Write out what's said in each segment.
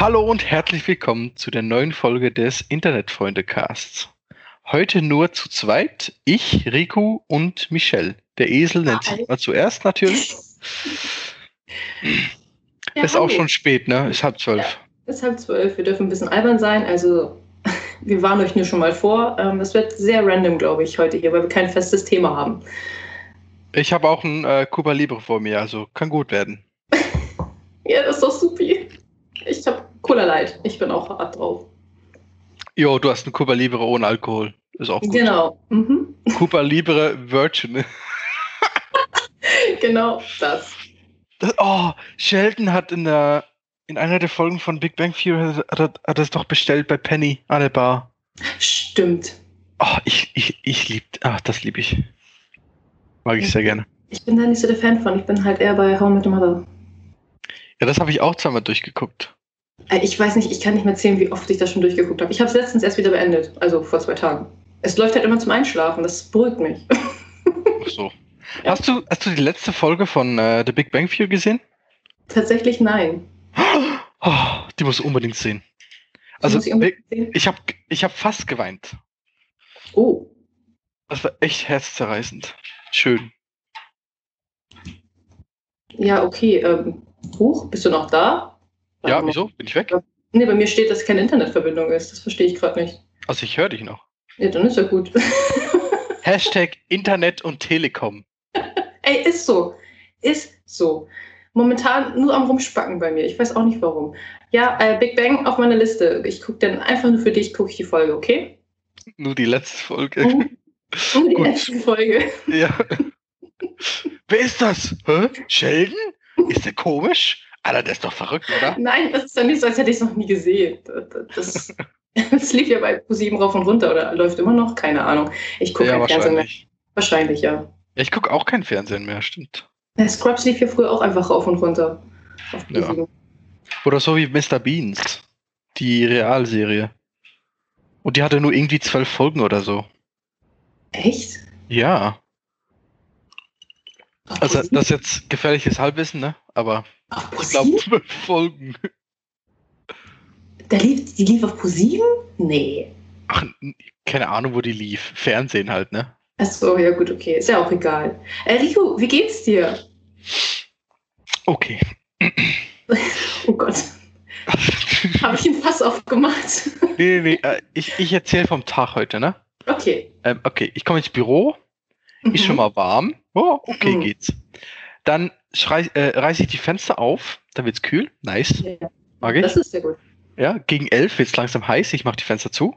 Hallo und herzlich willkommen zu der neuen Folge des Internetfreunde-Casts. Heute nur zu zweit, ich, Riku und Michelle. Der Esel nennt sich mal zuerst natürlich. Ja, ist auch schon spät, ne? Ist 11:30. Ja, ist 11:30. Wir dürfen ein bisschen albern sein. Also, wir warnen euch nur schon mal vor. Es wird sehr random, glaube ich, heute hier, weil wir kein festes Thema haben. Ich habe auch ein Cuba Libre vor mir, also kann gut werden. Ja, das ist doch supi. Ich habe Cola Light. Ich bin auch hart drauf. Jo, du hast ein Cuba Libre ohne Alkohol. Ist auch gut. Genau. Mhm. Cuba Libre Virgin. Genau, das. Oh, Sheldon hat in einer der Folgen von Big Bang Theory hat das doch bestellt bei Penny an der Bar. Stimmt. Oh, das liebe ich. Mag ich sehr gerne. Ich bin da nicht so der Fan von. Ich bin halt eher bei How I Met Your Mother. Ja, das habe ich auch zweimal durchgeguckt. Ich weiß nicht, ich kann nicht mehr zählen, wie oft ich das schon durchgeguckt habe. Ich habe es letztens erst wieder beendet, also vor 2 Tagen. Es läuft halt immer zum Einschlafen, das beruhigt mich. Ach so. Ja. Hast du die letzte Folge von The Big Bang Theory gesehen? Tatsächlich nein. Oh, die musst du unbedingt sehen. Also, ich hab fast geweint. Oh. Das war echt herzzerreißend. Schön. Ja, okay. Huch, bist du noch da? Ja, wieso? Bin ich weg? Ne, bei mir steht, dass keine Internetverbindung ist. Das verstehe ich gerade nicht. Also ich höre dich noch. Ja, dann ist ja gut. Hashtag Internet und Telekom. Ey, ist so. Ist so. Momentan nur am Rumspacken bei mir. Ich weiß auch nicht warum. Ja, Big Bang auf meiner Liste. Ich gucke dann einfach nur für dich, gucke ich die Folge, okay? Nur die letzte Folge. Nur die letzte Folge. Ja. Wer ist das? Hä? Sheldon? Ist der komisch? Alter, der ist doch verrückt, oder? Nein, das ist doch nicht so, als hätte ich es noch nie gesehen. Das lief ja bei Pro7 rauf und runter oder läuft immer noch? Keine Ahnung. Ich gucke kein Fernsehen mehr. Wahrscheinlich, ja. Ich gucke auch kein Fernsehen mehr, stimmt. Ja, Scrubs lief ja früher auch einfach rauf und runter. Auf Pro7. Ja. Oder so wie Mr. Beans, die Realserie. Und die hatte nur irgendwie 12 Folgen oder so. Echt? Ja. Also, das ist jetzt gefährliches Halbwissen, ne? Aber auf ich glaube 12 Folgen. Die lief auf Pro7? Nee. Ach, keine Ahnung, wo die lief. Fernsehen halt, ne? Achso, ja gut, okay. Ist ja auch egal. Rico, wie geht's dir? Okay. Oh Gott. Habe ich den Fass aufgemacht? Nee. Ich erzähle vom Tag heute, ne? Okay. Okay, ich komme ins Büro. Ist schon mal warm. Oh, okay, geht's. Dann reiße ich die Fenster auf, dann wird's kühl. Nice. Ja, mag ich. Das ist sehr gut. Ja, gegen 11 wird's langsam heiß, ich mache die Fenster zu.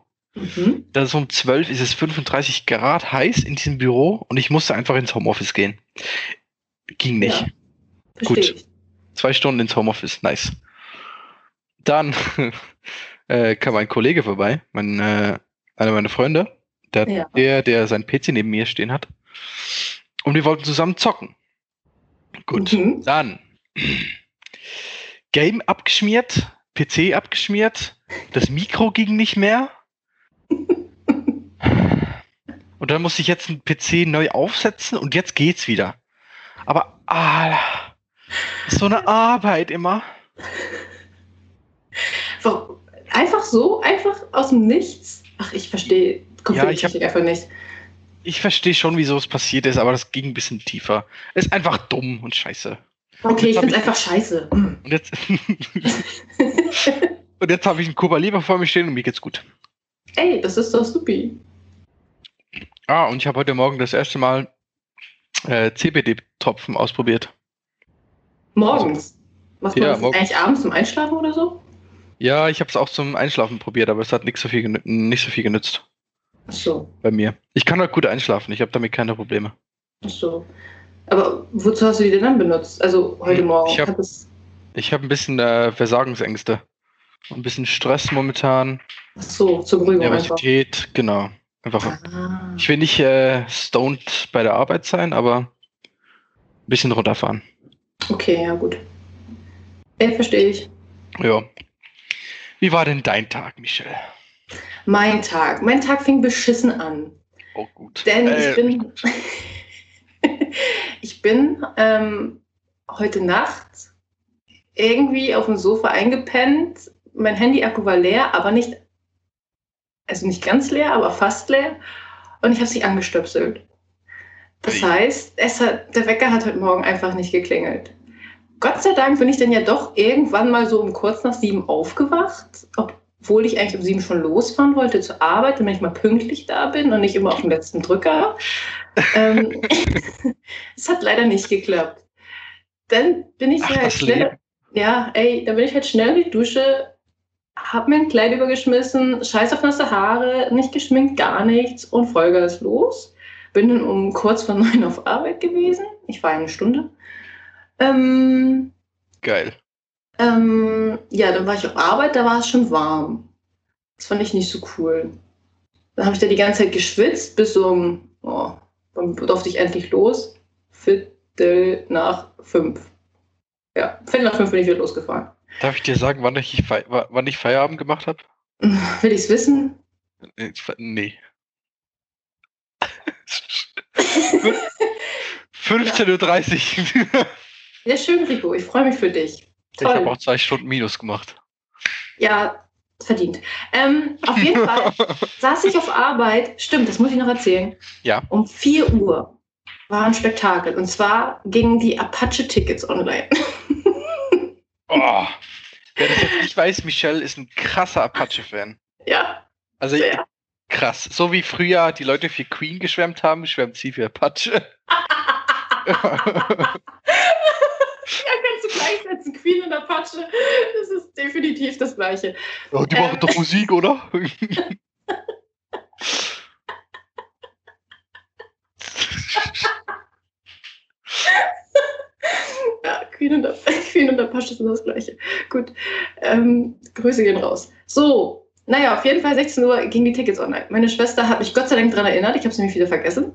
Dann so um 12 ist es 35 Grad heiß in diesem Büro und ich musste einfach ins Homeoffice gehen. Ging nicht. Ja, gut. Ich. 2 Stunden ins Homeoffice, nice. Dann kam ein Kollege vorbei, einer meiner Freunde, der seinen PC neben mir stehen hat. Und wir wollten zusammen zocken. Gut, dann Game abgeschmiert, PC abgeschmiert, das Mikro ging nicht mehr. Und dann musste ich jetzt einen PC neu aufsetzen und jetzt geht's wieder. Aber so eine Arbeit immer. Einfach so, einfach aus dem Nichts. Ach, ich verstehe einfach nicht. Ich verstehe schon, wieso es passiert ist, aber das ging ein bisschen tiefer. Ist einfach dumm und scheiße. Okay, ich finde es einfach scheiße. Und jetzt, jetzt habe ich einen Cuba Libre vor mir stehen und mir geht's gut. Ey, das ist doch supi. Ah, und ich habe heute Morgen das erste Mal CBD-Tropfen ausprobiert. Morgens? Was machst du eigentlich abends zum Einschlafen oder so? Ja, ich habe es auch zum Einschlafen probiert, aber es hat nicht so viel genützt. Ach so. Bei mir. Ich kann halt gut einschlafen, ich habe damit keine Probleme. Ach so. Aber wozu hast du die denn dann benutzt? Also heute Morgen? Ich hab ein bisschen Versagensängste. Ein bisschen Stress momentan. Ach so, zur Beruhigung. Nervosität, einfach. Genau. Einfach. Ah. Ich will nicht stoned bei der Arbeit sein, aber ein bisschen runterfahren. Okay, ja gut. Verstehe ich. Ja. Wie war denn dein Tag, Michelle? Mein Tag fing beschissen an. Oh gut. Denn ich bin heute Nacht irgendwie auf dem Sofa eingepennt, mein Handy-Akku war leer, aber nicht, also nicht ganz leer, aber fast leer. Und ich habe sie angestöpselt. Das heißt, der Wecker hat heute Morgen einfach nicht geklingelt. Gott sei Dank bin ich dann ja doch irgendwann mal so um kurz nach 7 aufgewacht, obwohl ich eigentlich um 7 schon losfahren wollte zur Arbeit, damit ich mal pünktlich da bin und nicht immer auf dem letzten Drücker. Es hat leider nicht geklappt. Dann bin ich halt schnell in die Dusche, hab mir ein Kleid übergeschmissen, scheiß auf nasse Haare, nicht geschminkt, gar nichts und Vollgas los. Bin dann um kurz vor 9 auf Arbeit gewesen. Ich war eine Stunde. Geil. Ja, dann war ich auf Arbeit, da war es schon warm. Das fand ich nicht so cool. Dann habe ich da die ganze Zeit geschwitzt, bis dann durfte ich endlich los. 17:45. Ja, 17:45 bin ich wieder losgefahren. Darf ich dir sagen, wann ich Feierabend gemacht habe? Will ich es wissen? Nee. 15:30 Uhr. Sehr schön, Rico. Ich freue mich für dich. Toll. Ich habe auch 2 Stunden Minus gemacht. Ja, verdient. Auf jeden Fall saß ich auf Arbeit. Stimmt, das muss ich noch erzählen. Ja. Um 4 Uhr war ein Spektakel. Und zwar gingen die Apache-Tickets online. Oh. Wer das jetzt nicht weiß, Michelle ist ein krasser Apache-Fan. Ja. Also krass. So wie früher die Leute für Queen geschwärmt haben, schwärmt sie für Apache. Ja, kannst du gleichsetzen, Queen und Apache. Das ist definitiv das Gleiche. Ja, die machen doch Musik, oder? Ja, Queen und Apache sind das Gleiche. Gut, Grüße gehen raus. So, naja, auf jeden Fall 16 Uhr gingen die Tickets online. Meine Schwester hat mich Gott sei Dank daran erinnert. Ich habe es nämlich wieder vergessen.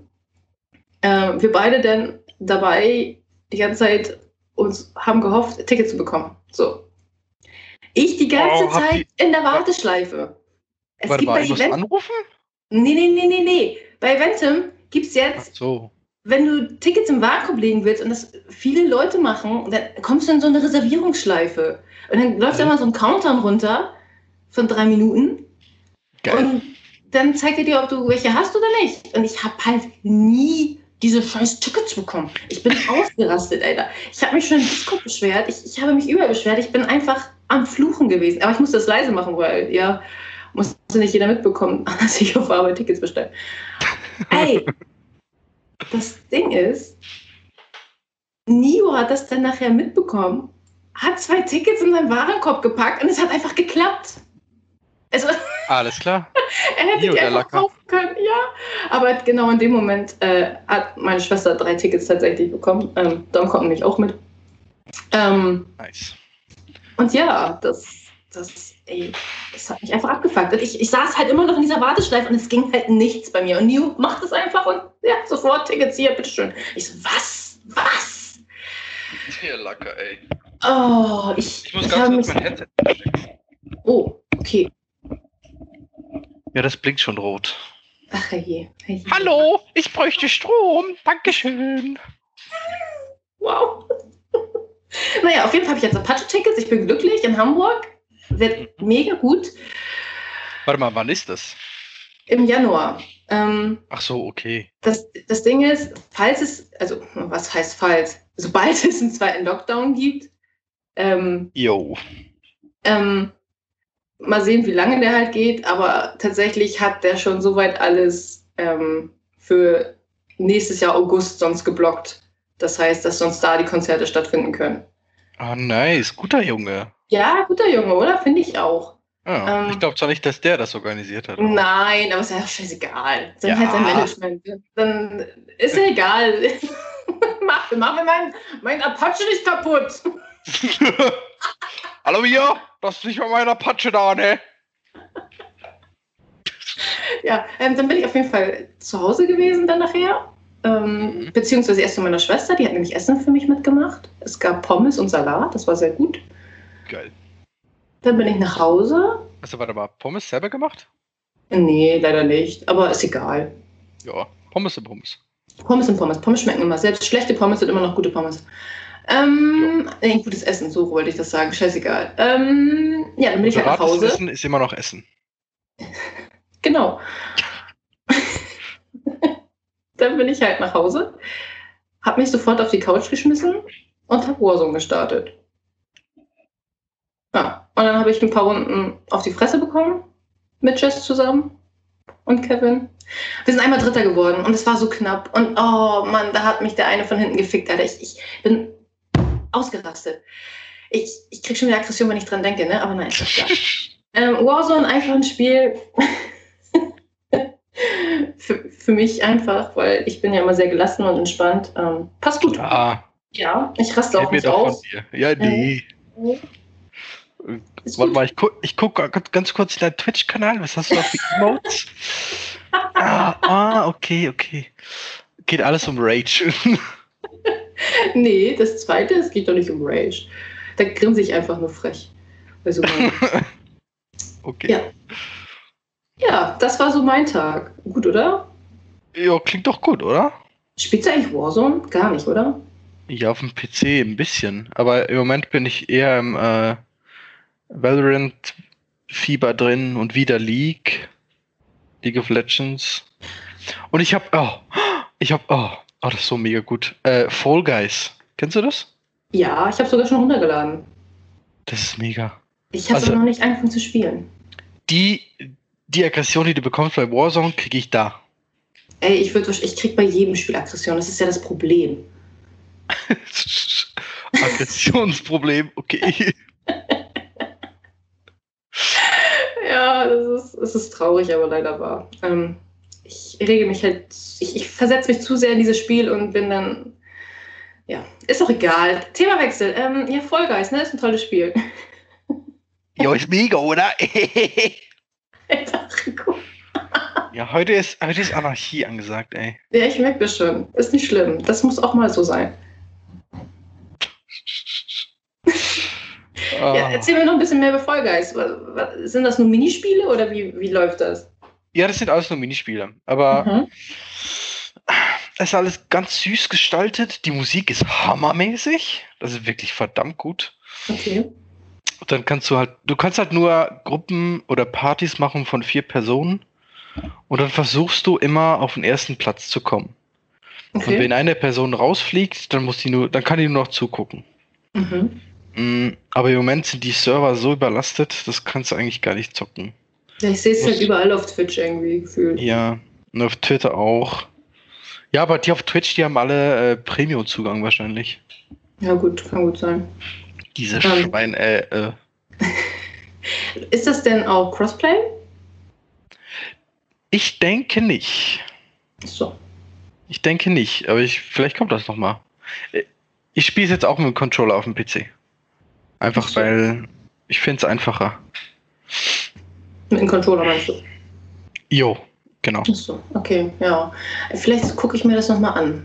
Wir beide dann dabei die ganze Zeit uns haben gehofft, Tickets zu bekommen. So. Ich die ganze Zeit in der Warteschleife. Es gibt bei Eventim. Anrufen? Nee. Bei Eventim gibt es jetzt, wenn du Tickets im Vakuum legen willst und das viele Leute machen, dann kommst du in so eine Reservierungsschleife. Und dann läuft immer so ein Countdown runter von 3 Minuten. Geil. Und dann zeigt er dir, ob du welche hast oder nicht. Und ich habe halt nie diese scheiß Tickets bekommen. Ich bin ausgerastet, Alter. Ich habe mich schon im Discord beschwert. Ich habe mich überbeschwert. Ich bin einfach am Fluchen gewesen. Aber ich musste das leise machen, weil, ja, musste nicht jeder mitbekommen, dass ich auf Arbeit Tickets bestelle. Ey, das Ding ist, Nio hat das dann nachher mitbekommen, hat 2 Tickets in seinen Warenkorb gepackt und es hat einfach geklappt. Also, alles klar. Er hätte die einfach kaufen können, ja. Aber genau in dem Moment hat meine Schwester 3 Tickets tatsächlich bekommen. Dom kommt nämlich auch mit. Nice. Und ja, das hat mich einfach abgefuckt. Und ich saß halt immer noch in dieser Warteschleife und es ging halt nichts bei mir. Und Nio macht es einfach und ja, sofort Tickets hier, bitteschön. Ich so, was? Der Lacker, ey. Oh, ich muss ganz kurz mein Headset stecken. Oh, okay. Ja, das blinkt schon rot. Ach, hey. Hallo, ich bräuchte Strom. Dankeschön. Wow. Naja, auf jeden Fall habe ich jetzt Apache-Tickets. Ich bin glücklich in Hamburg. Wird mega gut. Warte mal, wann ist das? Im Januar. Ach so, okay. Das Ding ist, was heißt falls? Sobald es einen zweiten Lockdown gibt. Mal sehen, wie lange der halt geht, aber tatsächlich hat der schon soweit alles für nächstes Jahr August sonst geblockt. Das heißt, dass sonst da die Konzerte stattfinden können. Ah, nice. Guter Junge. Ja, guter Junge, oder? Finde ich auch. Ja, ich glaube zwar nicht, dass der das organisiert hat. Oder? Nein, aber ist ja auch scheißegal. Dann halt sein Management. Dann ist ja egal. Mach mir mein Apache nicht kaputt. Hallo hier, das ist nicht mal mein Apache da, ne? Ja, dann bin ich auf jeden Fall zu Hause gewesen dann nachher. Beziehungsweise erst zu meiner Schwester, die hat nämlich Essen für mich mitgemacht. Es gab Pommes und Salat, das war sehr gut. Geil. Dann bin ich nach Hause. Hast du Pommes selber gemacht? Nee, leider nicht, aber ist egal. Ja, Pommes sind Pommes. Pommes schmecken immer. Selbst schlechte Pommes sind immer noch gute Pommes. Gutes Essen, so wollte ich das sagen, scheißegal. Ja, dann bin ich halt nach Hause. Essen ist immer noch Essen. Genau. Dann bin ich halt nach Hause, hab mich sofort auf die Couch geschmissen und hab Warzone gestartet. Ja, und dann habe ich ein paar Runden auf die Fresse bekommen, mit Jess zusammen und Kevin. Wir sind einmal Dritter geworden und es war so knapp. Und oh Mann, da hat mich der eine von hinten gefickt, Alter. Ich bin ausgerastet. Ich krieg schon wieder Aggression, wenn ich dran denke, ne? Aber nein, ist das klar. Warzone, einfach ein Spiel. für mich einfach, weil ich bin ja immer sehr gelassen und entspannt. Passt gut. Ja, ich raste auch nicht aus. Ja, nee. Warte mal, ich gucke ganz kurz in deinen Twitch-Kanal. Was hast du da für Emotes? Okay. Geht alles um Rage. Nee, das zweite, es geht doch nicht um Rage. Da grinse ich einfach nur frech. Also, okay. Ja, das war so mein Tag. Gut, oder? Ja, klingt doch gut, oder? Spielst du eigentlich Warzone? Gar nicht, oder? Ja, auf dem PC ein bisschen. Aber im Moment bin ich eher im Valorant-Fieber drin und wieder League of Legends. Und ich hab, das ist so mega gut. Fall Guys. Kennst du das? Ja, ich habe sogar schon runtergeladen. Das ist mega. Ich habe noch nicht angefangen zu spielen. Die Aggression, die du bekommst bei Warzone, kriege ich da. Ey, ich krieg bei jedem Spiel Aggression. Das ist ja das Problem. Aggressionsproblem, okay. Ja, es ist traurig, aber leider wahr. Ich versetze mich zu sehr in dieses Spiel und bin dann, ja, ist doch egal. Themawechsel. Ja, Fall Guys, ne, ist ein tolles Spiel. Jo, ist mega, oder? Ja, heute ist Anarchie angesagt, ey. Ja, ich merke das schon. Ist nicht schlimm. Das muss auch mal so sein. Ja, erzähl mir noch ein bisschen mehr über Fall Guys. Sind das nur Minispiele oder wie läuft das? Ja, das sind alles nur Minispiele. Aber es ist alles ganz süß gestaltet. Die Musik ist hammermäßig. Das ist wirklich verdammt gut. Okay. Und dann kannst du kannst halt nur Gruppen oder Partys machen von 4 Personen. Und dann versuchst du immer auf den ersten Platz zu kommen. Okay. Und wenn eine Person rausfliegt, dann kann die nur noch zugucken. Mhm. Aber im Moment sind die Server so überlastet, das kannst du eigentlich gar nicht zocken. Ja, ich sehe es halt überall auf Twitch irgendwie gefühlt. Ja, und auf Twitter auch. Ja, aber die auf Twitch, die haben alle Premium-Zugang wahrscheinlich. Ja gut, kann gut sein. Diese Schwein, Ist das denn auch Crossplay? Ich denke nicht. So. Ich denke nicht, aber vielleicht kommt das nochmal. Ich spiele es jetzt auch mit dem Controller auf dem PC. Einfach so. Weil ich finde es einfacher. Mit dem Controller meinst du? Jo, genau. Ach so, okay, ja. Vielleicht gucke ich mir das nochmal an.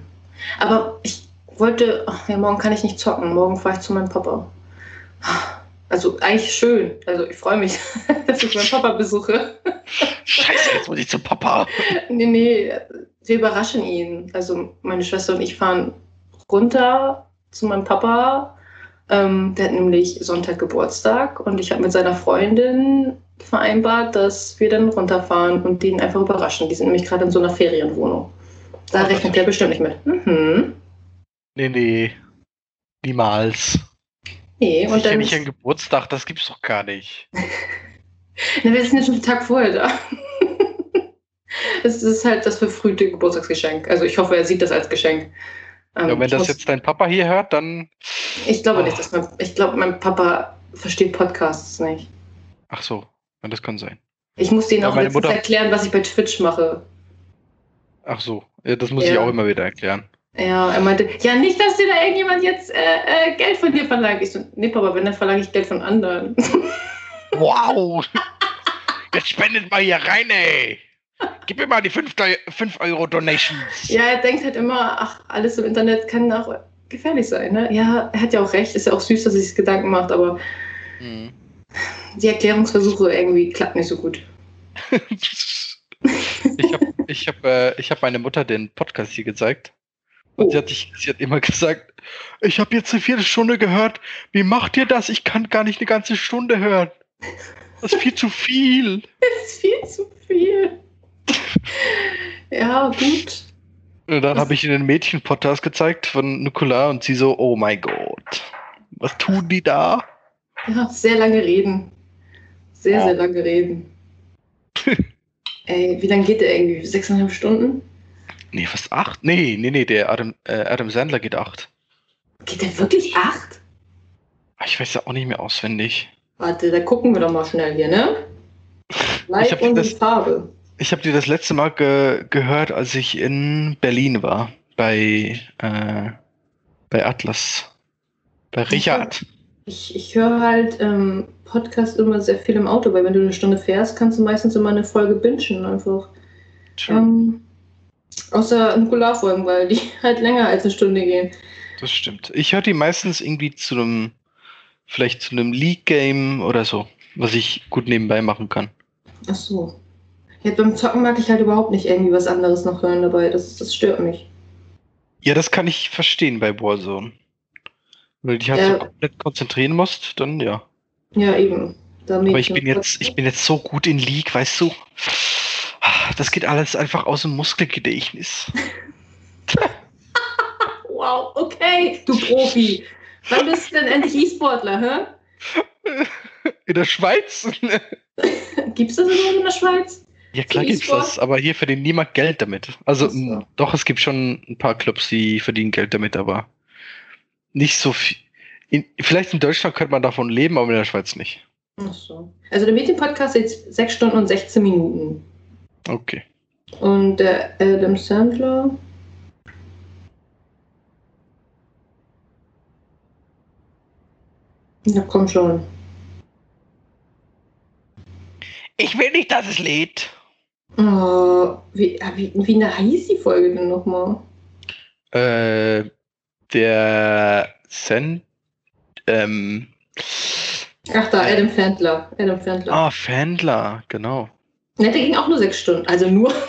Aber ich wollte, morgen kann ich nicht zocken. Morgen fahre ich zu meinem Papa. Also eigentlich schön. Also ich freue mich, dass ich meinen Papa besuche. Scheiße, jetzt muss ich zum Papa. Nee, wir überraschen ihn. Also meine Schwester und ich fahren runter zu meinem Papa. Der hat nämlich Sonntag Geburtstag und ich habe mit seiner Freundin vereinbart, dass wir dann runterfahren und den einfach überraschen. Die sind nämlich gerade in so einer Ferienwohnung. Da rechnet der bestimmt nicht mit. Mhm. Nee. Niemals. Nee, und dann nicht an Geburtstag, das gibt's doch gar nicht. Na, wir sind jetzt schon einen Tag vorher da. Das ist halt das verfrühte Geburtstagsgeschenk. Also ich hoffe, er sieht das als Geschenk. Ja, wenn das jetzt dein Papa hier hört, dann... Ich glaube nicht, mein Papa versteht Podcasts nicht. Ach so, das kann sein. Ich muss denen auch letztens erklären, was ich bei Twitch mache. Ach so, ja, das muss ich auch immer wieder erklären. Ja, er meinte, ja nicht, dass dir da irgendjemand jetzt Geld von dir verlangt. Ich so, nee Papa, wenn, dann verlange ich Geld von anderen. Wow, jetzt spendet mal hier rein, ey. Gib mir mal die 5-Euro-Donations. Ja, er denkt halt immer, ach, alles im Internet kann auch gefährlich sein. Ne? Ja, er hat ja auch recht. Ist ja auch süß, dass er sich Gedanken macht, aber die Erklärungsversuche irgendwie klappen nicht so gut. Ich hab meine Mutter den Podcast hier gezeigt Und sie hat immer gesagt, ich habe jetzt eine Viertelstunde gehört, wie macht ihr das? Ich kann gar nicht eine ganze Stunde hören. Das ist viel zu viel. Das ist viel zu viel. Ja, gut. Und dann habe ich ihnen den Mädchen-Podcast gezeigt von Nicola und sie so, oh mein Gott, was tun die da? Ja, sehr lange reden. Sehr, ja, sehr lange reden. Ey, wie lange geht der irgendwie? 6,5 Stunden? Nee, fast 8? Nee, der Adam Sandler geht 8. Geht der wirklich 8? Ich weiß ja auch nicht mehr auswendig. Warte, da gucken wir doch mal schnell hier, ne? Live und die Farbe. Ich habe dir das letzte Mal gehört, als ich in Berlin war. Bei Atlas. Bei Richard. Ich höre halt Podcast immer sehr viel im Auto, weil wenn du eine Stunde fährst, kannst du meistens immer eine Folge bingen einfach. Außer Nukularfolgen, weil die halt länger als eine Stunde gehen. Das stimmt. Ich höre die meistens irgendwie vielleicht zu einem League-Game oder so, was ich gut nebenbei machen kann. Ach so. Ja, beim Zocken mag ich halt überhaupt nicht irgendwie was anderes noch hören dabei. Das stört mich. Ja, das kann ich verstehen bei Warzone. Wenn du dich halt so komplett konzentrieren musst, dann ja. Ja, eben. Aber ich bin jetzt so gut in League, weißt du? Das geht alles einfach aus dem Muskelgedächtnis. Wow, okay, du Profi. Wann bist du denn endlich E-Sportler, hä? In der Schweiz? Gibt's das überhaupt in der Schweiz? Ja, klar gibt's das, aber hier verdient niemand Geld damit. Also, doch, es gibt schon ein paar Clubs, die verdienen Geld damit, aber nicht so viel. Vielleicht in Deutschland könnte man davon leben, aber in der Schweiz nicht. Ach so. Also der Mädchen-Podcast ist 6 Stunden und 16 Minuten. Okay. Und der Adam Sandler... Na komm schon. Ich will nicht, dass es lädt. Oh, wie eine heißt die Folge denn nochmal? Der Sand... Ach da, Adam Sandler. Ah, Sandler, genau. Ne, der ging auch nur 6 Stunden. Also nur 6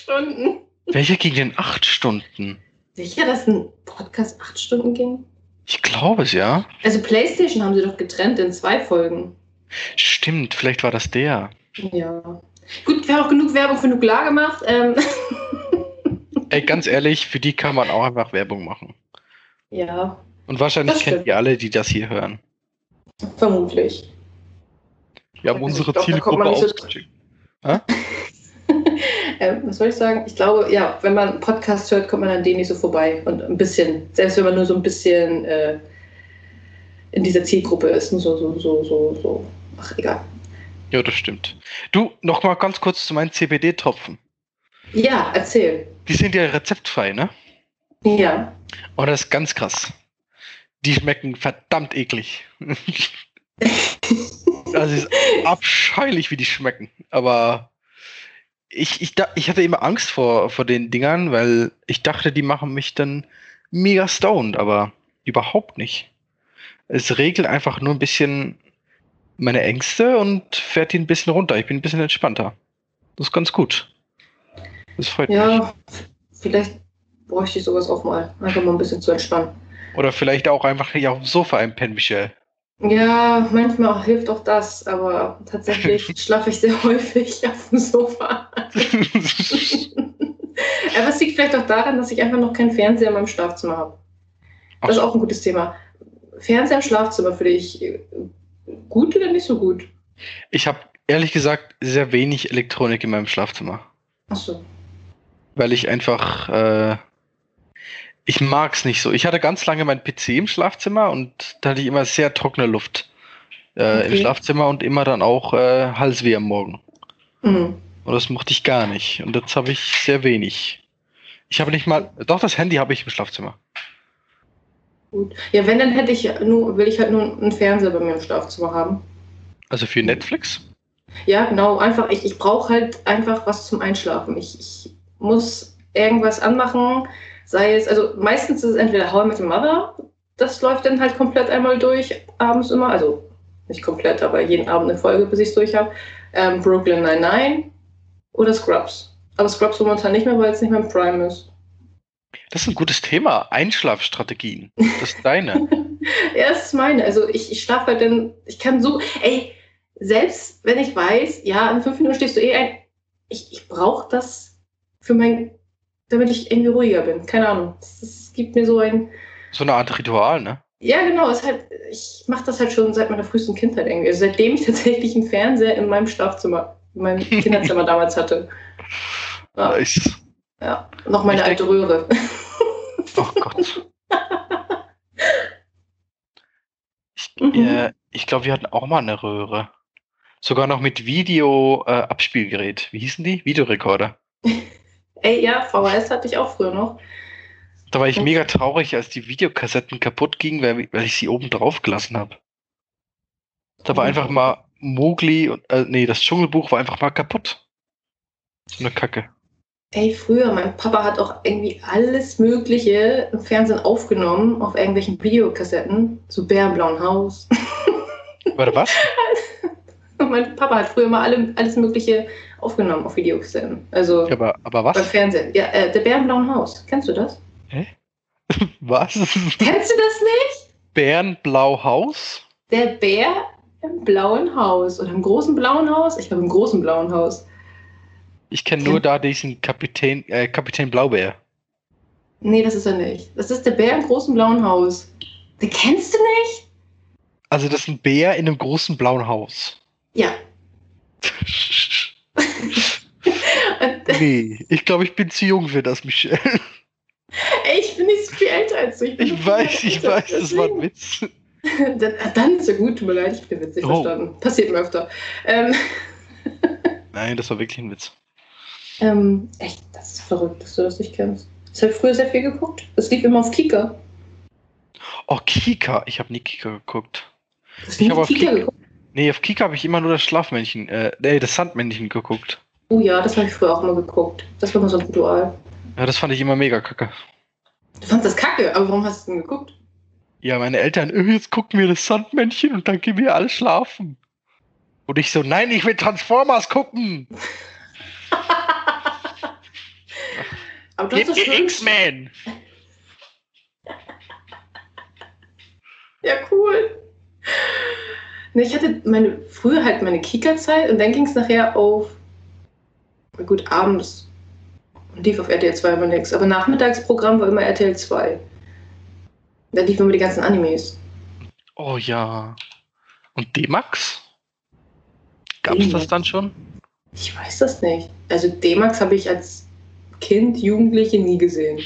Stunden. Welcher ging denn 8 Stunden? Sicher, dass ein Podcast 8 Stunden ging? Ich glaube es, ja. Also PlayStation haben sie doch getrennt in 2 Folgen. Stimmt, vielleicht war das der. Ja. Gut, wir haben auch genug Werbung für Nuklear gemacht. Ey, ganz ehrlich, für die kann man auch einfach Werbung machen. Ja. Und wahrscheinlich kennt ihr alle, die das hier hören. Vermutlich. Wir haben unsere Zielgruppe aufgeschickt. Was soll ich sagen? Ich glaube, ja, wenn man einen Podcast hört, kommt man an dem nicht so vorbei. Und ein bisschen, selbst wenn man nur so ein bisschen in dieser Zielgruppe ist. Und so. Ach, egal. Ja, das stimmt. Du, nochmal ganz kurz zu meinen CBD-Tropfen. Ja, erzähl. Die sind ja rezeptfrei, ne? Ja. Oh, das ist ganz krass. Die schmecken verdammt eklig. Also es ist abscheulich, wie die schmecken. Aber ich hatte immer Angst vor den Dingern, weil ich dachte, die machen mich dann mega stoned, aber überhaupt nicht. Es regelt einfach nur ein bisschen meine Ängste und fährt die ein bisschen runter. Ich bin ein bisschen entspannter. Das ist ganz gut. Das freut mich. Ja, vielleicht bräuchte ich sowas auch mal. Einfach mal ein bisschen zu entspannen. Oder vielleicht auch einfach hier auf dem Sofa einpennen, Michelle. Ja, manchmal hilft auch das, aber tatsächlich schlafe ich sehr häufig auf dem Sofa. Aber es liegt vielleicht auch daran, dass ich einfach noch keinen Fernseher in meinem Schlafzimmer habe. Das ist auch ein gutes Thema. Fernseher im Schlafzimmer für dich gut oder nicht so gut? Ich habe ehrlich gesagt sehr wenig Elektronik in meinem Schlafzimmer. Ach so. Weil ich einfach... ich mag's nicht so. Ich hatte ganz lange meinen PC im Schlafzimmer und da hatte ich immer sehr trockene Luft im Schlafzimmer und immer dann auch Halsweh am Morgen. Mhm. Und das mochte ich gar nicht. Und jetzt habe ich sehr wenig. Ich habe nicht mal... Doch, das Handy habe ich im Schlafzimmer. Gut. Ja, wenn, dann will ich halt nur einen Fernseher bei mir im Schlafzimmer haben. Also für Netflix? Ja, genau. Einfach, ich brauche halt einfach was zum Einschlafen. Ich muss irgendwas anmachen... Sei es, also meistens ist es entweder How I Met Your Mother, das läuft dann halt komplett einmal durch, abends immer, also nicht komplett, aber jeden Abend eine Folge, bis ich es durch habe. Brooklyn 99 oder Scrubs. Aber Scrubs momentan nicht mehr, weil es nicht mehr im Prime ist. Das ist ein gutes Thema. Einschlafstrategien. Das ist deine. Ja, das ist meine. Also ich schlafe halt dann, ich kann so, ey, selbst wenn ich weiß, ja, in 5 Minuten stehst du eh ein, ich brauche das für mein, damit ich irgendwie ruhiger bin. Keine Ahnung. Das gibt mir so ein... So eine Art Ritual, ne? Ja, genau. Ist halt, ich mache das halt schon seit meiner frühesten Kindheit irgendwie. Also seitdem ich tatsächlich einen Fernseher in meinem Schlafzimmer, in meinem Kinderzimmer damals hatte. Ja. Nice. Ja, noch meine alte Röhre. Oh Gott. Ich glaube, wir hatten auch mal eine Röhre. Sogar noch mit Videoabspielgerät. Wie hießen die? Videorekorder. Ey, ja, VHS hatte ich auch früher noch. Da war ich mega traurig, als die Videokassetten kaputt gingen, weil ich sie oben drauf gelassen habe. Da war einfach mal Mowgli und das Dschungelbuch war einfach mal kaputt. So eine Kacke. Ey, früher, mein Papa hat auch irgendwie alles Mögliche im Fernsehen aufgenommen, auf irgendwelchen Videokassetten, so Bär im Blauen Haus. Warte, was? Mein Papa hat früher mal alles Mögliche aufgenommen auf Videokassetten. Also ja, aber was? Beim Fernsehen. Ja, der Bär im Blauen Haus. Kennst du das? Hä? Was? Kennst du das nicht? Bär im Blauen Haus? Der Bär im Blauen Haus. Oder im Großen Blauen Haus? Ich glaube, im Großen Blauen Haus. Ich kenne nur da diesen Kapitän Blaubär. Nee, das ist er nicht. Das ist der Bär im Großen Blauen Haus. Den kennst du nicht? Also das ist ein Bär in einem großen blauen Haus. Ja. Nee, ich glaube, ich bin zu jung für das, Michelle. Ey, ich bin nicht so viel älter als du. Ich weiß, das war ein Witz. Dann ist ja gut, tut mir leid, ich bin witzig verstanden. Passiert mir öfter. Nein, das war wirklich ein Witz. Echt, das ist verrückt, dass du das nicht kennst. Ich habe früher sehr viel geguckt. Das lief immer auf Kika. Oh, Kika. Ich habe nie Kika geguckt. Das ich habe auf Kika geguckt. Nee, auf Kika habe ich immer nur das Schlafmännchen, das Sandmännchen geguckt. Oh ja, das habe ich früher auch immer geguckt. Das war immer so ein Ritual. Ja, das fand ich immer mega kacke. Du fandst das kacke? Aber warum hast du denn geguckt? Ja, meine Eltern, jetzt gucken wir das Sandmännchen und dann gehen wir alle schlafen. Und ich so, nein, ich will Transformers gucken. Aber du hast mir X-Men. Ja, cool. Ne, ich hatte früher halt meine Kika-Zeit und dann ging es nachher auf, gut, abends lief auf RTL 2 immer nichts, aber Nachmittagsprogramm war immer RTL 2. Da liefen immer die ganzen Animes. Oh ja. Und D-Max? Gab's das dann schon? Ich weiß das nicht. Also D-Max habe ich als Kind, Jugendliche nie gesehen.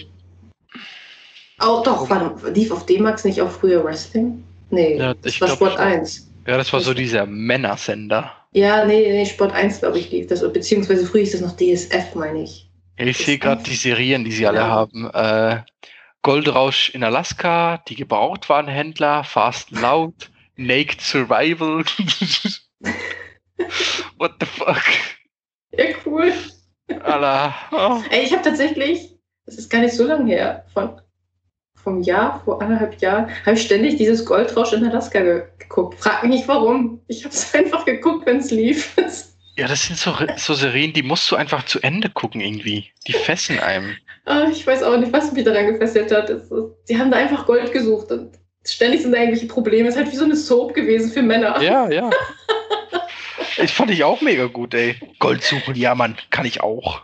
Oh doch, warte, lief auf D-Max nicht auch früher Wrestling? Nee, ja, das war Sport 1. Ja, das war so dieser Männersender. Ja, nee, Sport 1, glaube ich, lief das. Beziehungsweise früher hieß das noch DSF, meine ich. Ich sehe gerade die Serien, die sie alle haben. Goldrausch in Alaska, die Gebrauchtwarenhändler, Fast and Loud, Naked Survival. What the fuck? Ja, cool. Alla. Oh. Ey, ich habe tatsächlich, das ist gar nicht so lange her, vor 1,5 Jahren, habe ich ständig dieses Goldrausch in Alaska geguckt. Frag mich nicht, warum. Ich habe es einfach geguckt, wenn es lief. Ja, das sind so Serien, die musst du einfach zu Ende gucken irgendwie. Die fesseln einem. Oh, ich weiß auch nicht, was mich daran gefesselt hat. Die haben da einfach Gold gesucht und ständig sind da irgendwelche Probleme. Es ist halt wie so eine Soap gewesen für Männer. Ja, ja. Das fand ich auch mega gut, ey. Gold suchen, ja, Mann, kann ich auch.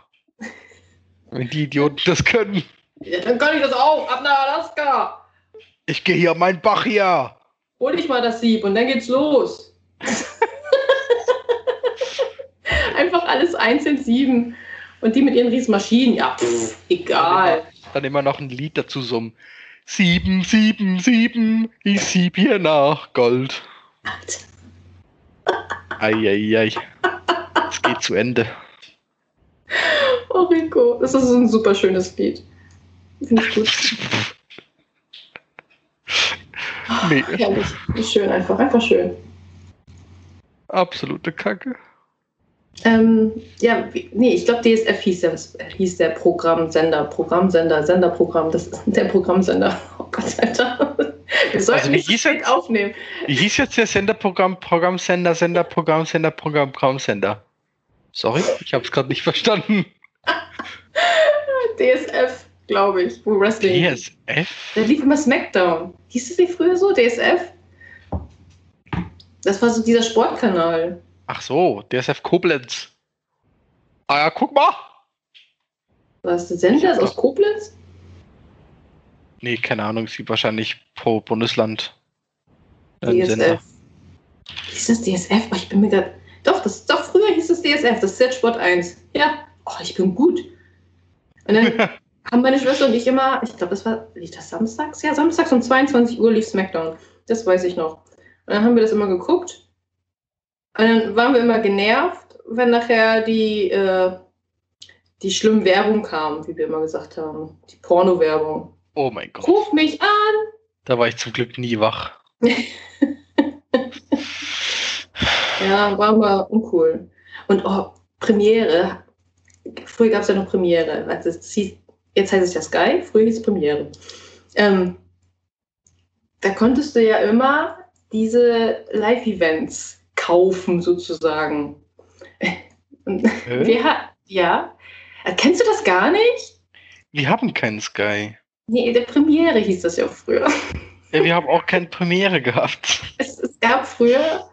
Wenn die Idioten das können. Ja, dann kann ich das auch. Ab nach Alaska. Ich gehe hier meinen Bach hier. Hol dich mal das Sieb und dann geht's los. Einfach alles einzeln sieben. Und die mit ihren riesen Maschinen. Ja, pff, egal. Dann immer noch ein Lied dazu summen. 7, 7, 7, ich sieb hier nach Gold. Eieiei. Es geht zu Ende. Oh, Rico, das ist ein super schönes Lied. Finde ich gut. Nee. Oh, herrlich. Ist schön, einfach schön. Absolute Kacke. Ich glaube, DSF hieß der Programmsender, das ist der Programmsender. Oh Gott, Alter. Wir sollten nicht so spät aufnehmen. Wie hieß jetzt der Senderprogramm, Programmsender? Sorry, ich habe es gerade nicht verstanden. DSF. glaube ich, wo Wrestling. DSF? Da lief immer Smackdown. Hieß das nicht früher so? DSF? Das war so dieser Sportkanal. Ach so, DSF Koblenz. Ah ja, guck mal. Was, der Sender ist aus Koblenz? Nee, keine Ahnung, es gibt wahrscheinlich pro Bundesland DSF. Sender. Hieß das DSF? Ich bin mir grad... Doch, früher hieß das DSF, das ist jetzt Sport 1. Ja, oh, ich bin gut. Und dann haben meine Schwester und ich immer, ich glaube, das war, lief das samstags? Ja, samstags um 22 Uhr lief Smackdown. Das weiß ich noch. Und dann haben wir das immer geguckt. Und dann waren wir immer genervt, wenn nachher die schlimme Werbung kam, wie wir immer gesagt haben. Die Porno-Werbung. Oh mein Gott. Ruf mich an! Da war ich zum Glück nie wach. Ja, war immer uncool. Und oh, Premiere. Früher gab es ja noch Premiere. Also jetzt heißt es ja Sky, früher hieß es Premiere. Da konntest du ja immer diese Live-Events kaufen, sozusagen. Und ja. Kennst du das gar nicht? Wir haben keinen Sky. Nee, der Premiere hieß das ja auch früher. Ja, wir haben auch keine Premiere gehabt. Es gab früher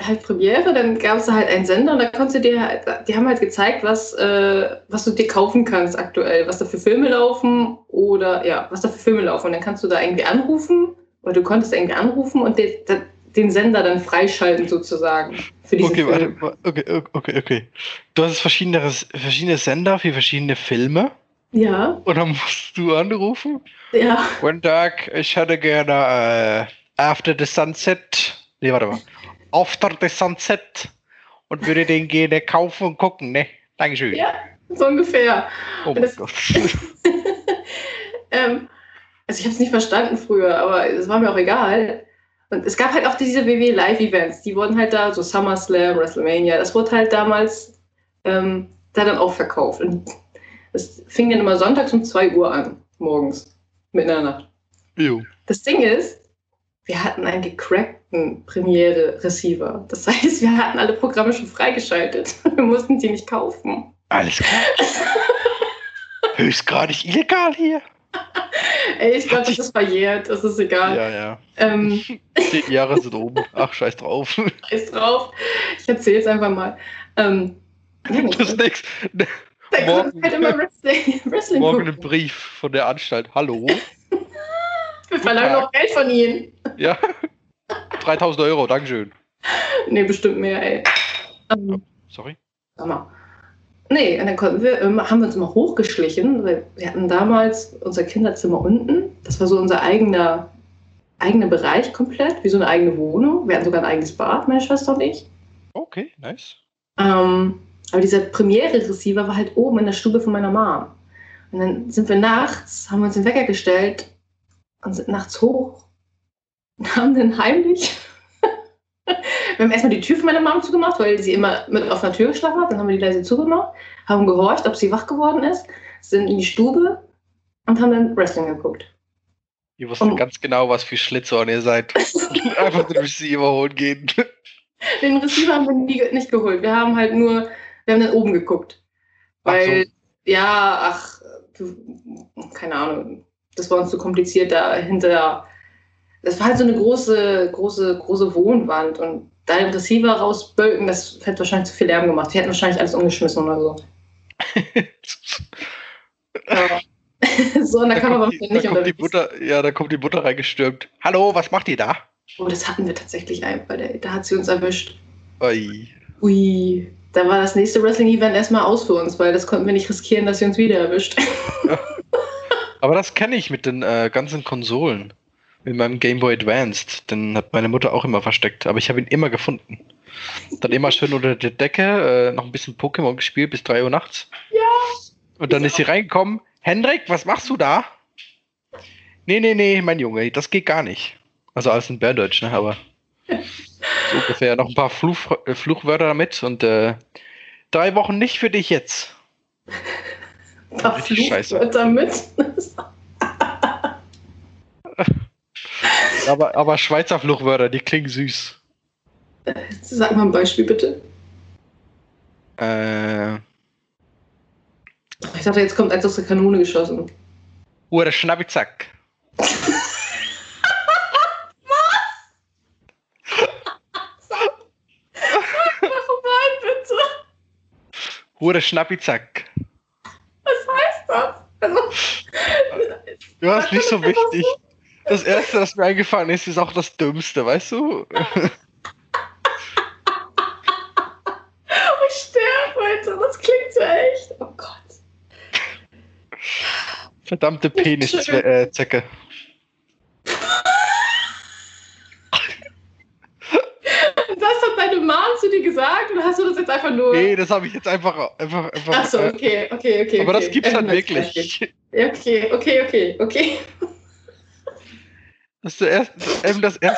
halt Premiere, dann gab es da halt einen Sender und da konntest du dir halt, die haben halt gezeigt, was du dir kaufen kannst aktuell, was da für Filme laufen. Und dann kannst du da irgendwie anrufen, oder du konntest irgendwie anrufen und den Sender dann freischalten sozusagen für diesen Film. Okay. Du hast verschiedene Sender für verschiedene Filme? Ja. Und dann musst du anrufen? Ja. Guten Tag, ich hätte gerne After the Sunset. Nee, warte mal. After the Sunset und würde den gerne kaufen und gucken, ne? Dankeschön. Ja, so ungefähr. Oh mein Gott. Also ich habe es nicht verstanden früher, aber es war mir auch egal. Und es gab halt auch diese WWE-Live-Events, die wurden halt da, so SummerSlam, WrestleMania, das wurde halt damals da dann auch verkauft. Und es fing dann immer sonntags um 2 Uhr an, morgens, mitten in der Nacht. Jo. Das Ding ist, wir hatten einen gecrackten Premiere-Receiver. Das heißt, wir hatten alle Programme schon freigeschaltet. Wir mussten die nicht kaufen. Alles klar. Höchstgradig illegal hier. Ey, ich glaube, das ist verjährt. Das ist egal. Ja. 10 Jahre sind oben. Ach, scheiß drauf. Ich erzähle es einfach mal. Das nix. Da kommt halt immer Wrestling. Morgen ein Brief von der Anstalt. Hallo. Wir verlangen auch Geld von Ihnen. Ja, 3.000 €, Dankeschön. Nee, bestimmt mehr, ey. Sorry? Sag mal. Nee, und dann haben wir uns immer hochgeschlichen, weil wir hatten damals unser Kinderzimmer unten. Das war so unser eigener Bereich komplett, wie so eine eigene Wohnung. Wir hatten sogar ein eigenes Bad, meine Schwester und ich. Okay, nice. Aber dieser Premiere-Receiver war halt oben in der Stube von meiner Mom. Und dann sind wir nachts, haben wir uns den Wecker gestellt, und sind nachts hoch und haben dann heimlich... Wir haben erstmal die Tür für meine Mom zugemacht, weil sie immer mit auf der Tür geschlafen hat. Dann haben wir die leise zugemacht, haben gehorcht, ob sie wach geworden ist, sind in die Stube und haben dann Wrestling geguckt. Ihr wusstet ganz genau, was für Schlitzohren ihr seid. Einfach den Receiver holen gehen. Den Receiver haben wir nicht geholt. Wir haben dann oben geguckt. Weil, keine Ahnung... Das war uns zu kompliziert dahinter. Das war halt so eine große Wohnwand. Und da den Receiver rausbölken, das hätte wahrscheinlich zu viel Lärm gemacht. Die hätten wahrscheinlich alles umgeschmissen oder so. So, und da kann man aber nicht unterwegs. Ja, da kommt die Mutter reingestürmt. Hallo, was macht ihr da? Oh, das hatten wir tatsächlich einmal. Da hat sie uns erwischt. Ui. Da war das nächste Wrestling-Event erstmal aus für uns, weil das konnten wir nicht riskieren, dass sie uns wieder erwischt. Ja. Aber das kenne ich mit den ganzen Konsolen. Mit meinem Game Boy Advance. Den hat meine Mutter auch immer versteckt. Aber ich habe ihn immer gefunden. Dann immer schön unter der Decke noch ein bisschen Pokémon gespielt bis 3 Uhr nachts. Ja. Und dann ist sie reingekommen. Hendrik, was machst du da? Nee, mein Junge, das geht gar nicht. Also alles in Bärdeutsch, ne? Aber so ungefähr noch ein paar Fluchwörter damit. Und 3 Wochen nicht für dich jetzt. Richtig scheiße. Damit. aber Schweizer Fluchwörter, die klingen süß. Sag mal ein Beispiel, bitte. Ich dachte, jetzt kommt eins aus der Kanone geschossen. Oder Schnabbizack. Oder Schnappizack. Was heißt das? Also, ja, ist nicht so wichtig. Das Erste, das mir eingefallen ist, ist auch das Dümmste, weißt du? Ich sterbe heute, das klingt so echt. Oh Gott. Verdammte Penis-Zecke. Das hat deine Mom zu dir gesagt oder hast du das jetzt einfach nur... Nee, das habe ich jetzt einfach... Achso, okay. Aber das gibt's dann wirklich. Okay. Das Erste,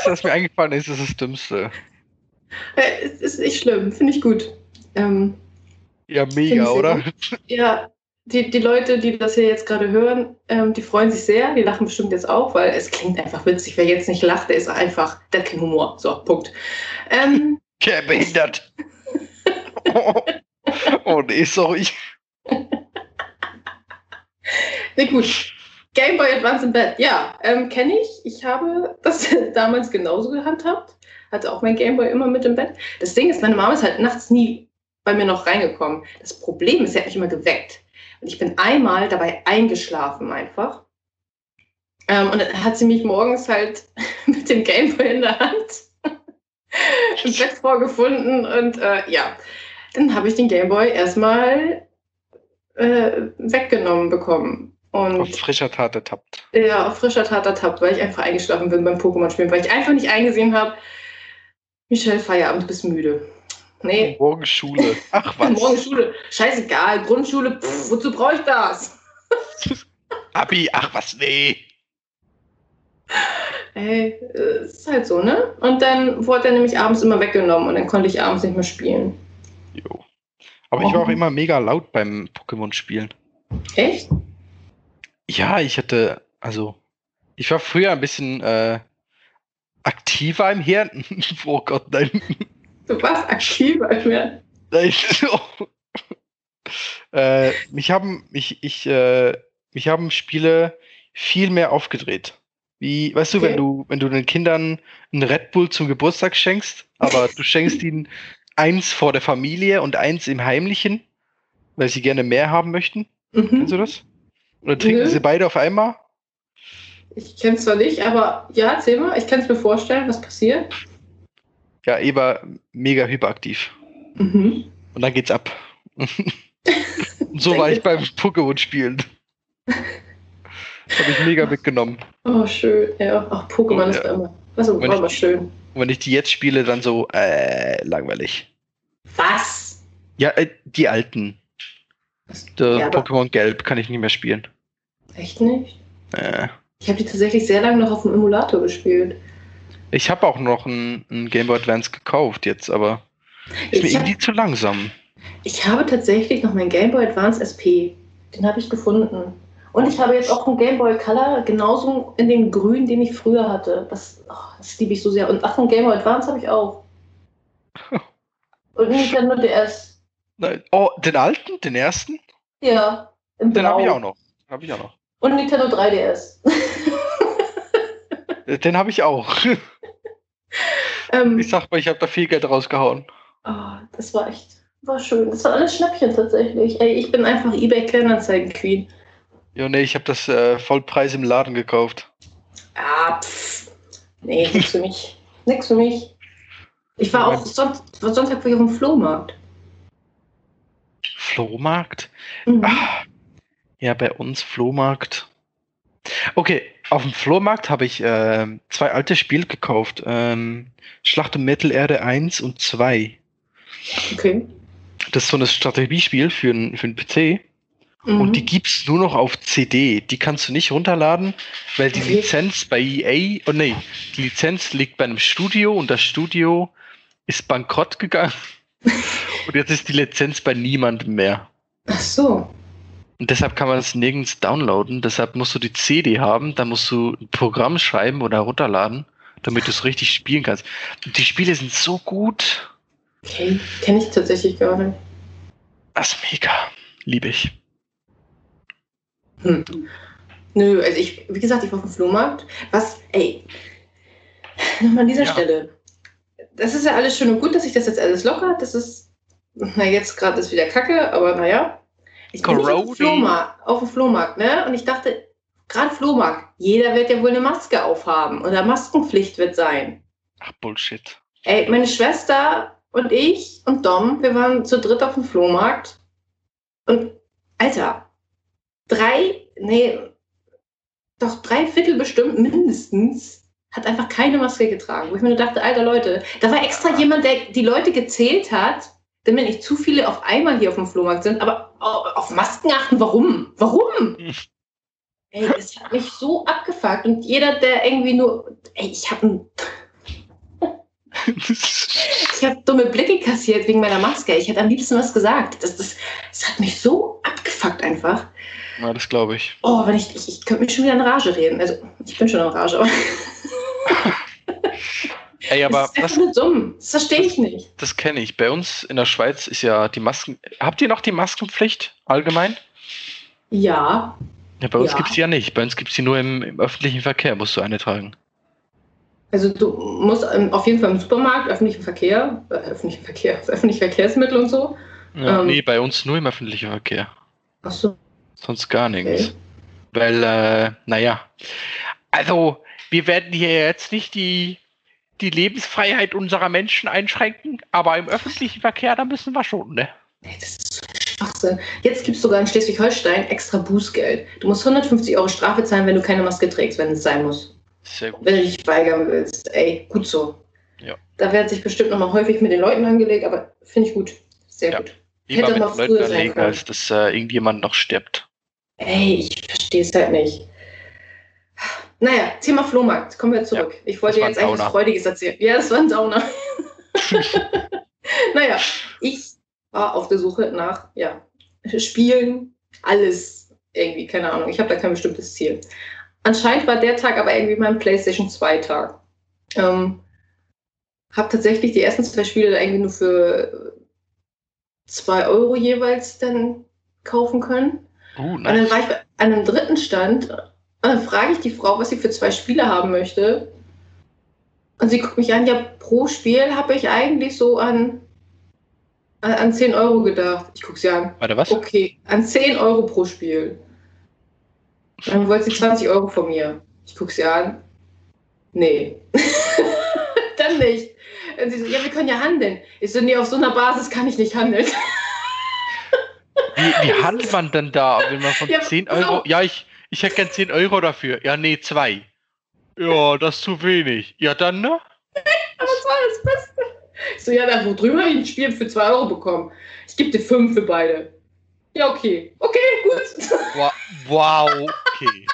was mir eingefallen ist, ist das Dümmste. Es ist nicht schlimm, finde ich gut. Ja, mega, oder? Gut. Ja, die Leute, die das hier jetzt gerade hören, die freuen sich sehr, die lachen bestimmt jetzt auch, weil es klingt einfach witzig. Wer jetzt nicht lacht, der ist einfach, der hat keinen Humor. So, Punkt. Der behindert. Oh nee, sorry. Nee, gut. Game Boy Advance im Bett, ja, kenne ich. Ich habe das damals genauso gehandhabt. Hatte auch mein Game Boy immer mit im Bett. Das Ding ist, meine Mama ist halt nachts nie bei mir noch reingekommen. Das Problem ist, sie hat mich immer geweckt. Und ich bin einmal dabei eingeschlafen einfach. Und dann hat sie mich morgens halt mit dem Game Boy in der Hand im Bett vorgefunden. Und ja, dann habe ich den Game Boy erstmal weggenommen bekommen. Und auf frischer Tat ertappt. Ja, auf frischer Tat ertappt, weil ich einfach eingeschlafen bin beim Pokémon-Spielen, weil ich einfach nicht eingesehen habe, Michelle, Feierabend, bist müde. Nee. Morgen Schule. Ach was. Morgen Schule. Scheißegal, Grundschule, pff, wozu brauche ich das? Abi, ach was, nee. Ey, ist halt so, ne? Und dann wurde er nämlich abends immer weggenommen und dann konnte ich abends nicht mehr spielen. Jo. Aber ich war auch immer mega laut beim Pokémon-Spielen. Echt? Ja, ich war früher ein bisschen aktiver im Hirn. Oh Gott, nein. Du warst aktiver im Hirn? Nein. Mich haben Spiele viel mehr aufgedreht. Wie, weißt du, okay. wenn du den Kindern einen Red Bull zum Geburtstag schenkst, aber du schenkst ihnen eins vor der Familie und eins im Heimlichen, weil sie gerne mehr haben möchten. Mhm. Kennst du das? Oder trinken sie beide auf einmal? Ich kenn's zwar nicht, aber ja, erzähl mal. Ich kann's mir vorstellen, was passiert. Ja, Eva mega hyperaktiv. Mhm. Und dann geht's ab. Und so war ich beim Pokémon-Spielen. Habe ich mega mitgenommen. Oh, schön. Ja, auch Pokémon ist ja immer. Das ist immer schön. Und wenn ich die jetzt spiele, dann so, langweilig. Was? Ja, die alten. Der Pokémon Gelb kann ich nicht mehr spielen. Echt nicht? Ich habe die tatsächlich sehr lange noch auf dem Emulator gespielt. Ich habe auch noch einen Game Boy Advance gekauft jetzt, aber ist mir irgendwie zu langsam. Ich habe tatsächlich noch meinen Game Boy Advance SP. Den habe ich gefunden. Und ich habe jetzt auch einen Game Boy Color, genauso in dem Grün, den ich früher hatte. Das liebe ich so sehr. Und einen Game Boy Advance habe ich auch. Und nicht nur DS. Nein. Oh, den alten? Den ersten? Ja. Den habe ich auch noch. Und Nintendo 3DS. Den habe ich auch. Ich sag mal, ich habe da viel Geld rausgehauen. Oh, das war echt, war schön. Das war alles Schnäppchen tatsächlich. Ey, ich bin einfach eBay-Kleinanzeigen-Queen. Ja, nee, ich habe das Vollpreis im Laden gekauft. Ah, pff. Nee, nichts für mich. Ich war auch Sonntag war ich auf dem Flohmarkt. Flohmarkt? Mhm. Ah, ja, bei uns Flohmarkt. Okay, auf dem Flohmarkt habe ich zwei alte Spiele gekauft. Schlacht um Mittelerde 1 und 2. Okay. Das ist so ein Strategiespiel für einen PC. Mhm. Und die gibt es nur noch auf CD. Die kannst du nicht runterladen, weil die Lizenz bei EA... Oh nee, die Lizenz liegt bei einem Studio und das Studio ist bankrott gegangen. Und jetzt ist die Lizenz bei niemandem mehr. Ach so. Und deshalb kann man es nirgends downloaden. Deshalb musst du die CD haben, dann musst du ein Programm schreiben oder runterladen, damit du es richtig spielen kannst. Und die Spiele sind so gut. Okay, kenne ich tatsächlich gar nicht. Das ist mega. Liebe ich. Nö, also ich, wie gesagt, ich war auf dem Flohmarkt. Was, ey, nochmal an dieser Stelle. Das ist ja alles schön und gut, dass sich das jetzt alles lockert. Das ist, na jetzt gerade ist wieder Kacke, aber naja. Ich bin nicht auf dem Flohmarkt, ne? Und ich dachte, gerade Flohmarkt, jeder wird ja wohl eine Maske aufhaben oder Maskenpflicht wird sein. Ach, Bullshit. Ey, meine Schwester und ich und Dom, wir waren zu dritt auf dem Flohmarkt und, Alter, drei Viertel bestimmt mindestens hat einfach keine Maske getragen. Wo ich mir nur dachte, Alter, Leute, da war extra jemand, der die Leute gezählt hat, damit nicht zu viele auf einmal hier auf dem Flohmarkt sind, aber auf Masken achten, warum? Warum? Ey, das hat mich so abgefuckt. Und jeder, der irgendwie nur... Ey, ich habe dumme Blicke kassiert wegen meiner Maske. Ich hätte am liebsten was gesagt. Das hat mich so abgefuckt einfach. Ja, das glaube ich. Oh, wenn ich könnte mich schon wieder in Rage reden. Also, ich bin schon in Rage. Aber ey, aber das ist einfach nur dumm. Das verstehe ich nicht. Das kenne ich. Bei uns in der Schweiz ist ja die Masken... Habt ihr noch die Maskenpflicht allgemein? Ja. Ja, bei uns gibt es die ja nicht. Bei uns gibt es die nur im öffentlichen Verkehr, musst du eine tragen. Also du musst auf jeden Fall im Supermarkt, öffentlichen Verkehr, öffentliche Verkehrsmittel und so. Ja, nee, bei uns nur im öffentlichen Verkehr. Ach so. Sonst gar nichts. Okay. Weil, also wir werden hier jetzt nicht die Lebensfreiheit unserer Menschen einschränken, aber im öffentlichen Verkehr, da müssen wir schon, ne? Nee, das ist Schwachsinn. Jetzt gibt es sogar in Schleswig-Holstein extra Bußgeld. Du musst 150 € Strafe zahlen, wenn du keine Maske trägst, wenn es sein muss. Sehr gut. Wenn du dich weigern willst, ey, gut so. Ja. Da wird sich bestimmt nochmal häufig mit den Leuten angelegt, aber finde ich gut. Sehr gut. Lieber hätte mit den Leuten anlegen, als dass irgendjemand noch stirbt. Ey, ich verstehe es halt nicht. Naja, Thema Flohmarkt, kommen wir zurück. Ja, ich wollte jetzt eigentlich was Freudiges erzählen. Ja, das war ein Downer. Naja, ich war auf der Suche nach Spielen, alles irgendwie, keine Ahnung. Ich habe da kein bestimmtes Ziel. Anscheinend war der Tag aber irgendwie mein PlayStation 2 Tag. Habe tatsächlich die ersten zwei Spiele eigentlich nur für 2 € jeweils dann kaufen können. Oh, nice. Und dann war ich bei einem dritten Stand und dann frage ich die Frau, was sie für 2 Spiele haben möchte. Und sie guckt mich an, ja, pro Spiel habe ich eigentlich so an 10 € gedacht. Ich gucke sie an. Warte, was? Okay, an 10 € pro Spiel. Dann wollte sie 20 € von mir. Ich gucke sie an. Nee. Dann nicht. Und sie so, ja, wir können ja handeln. Ich so, nee, auf so einer Basis kann ich nicht handeln. Wie handelt man denn da, wenn man von 10 €... Ja, ich hätte gern 10 € dafür. Ja, nee, 2. Ja, das ist zu wenig. Ja, dann, ne? Aber das war das Beste. Ich so, ja, da wo drüber habe ich ein Spiel für 2 € bekommen. Ich gebe dir 5 für beide. Ja, okay. Okay, gut. Wow, okay.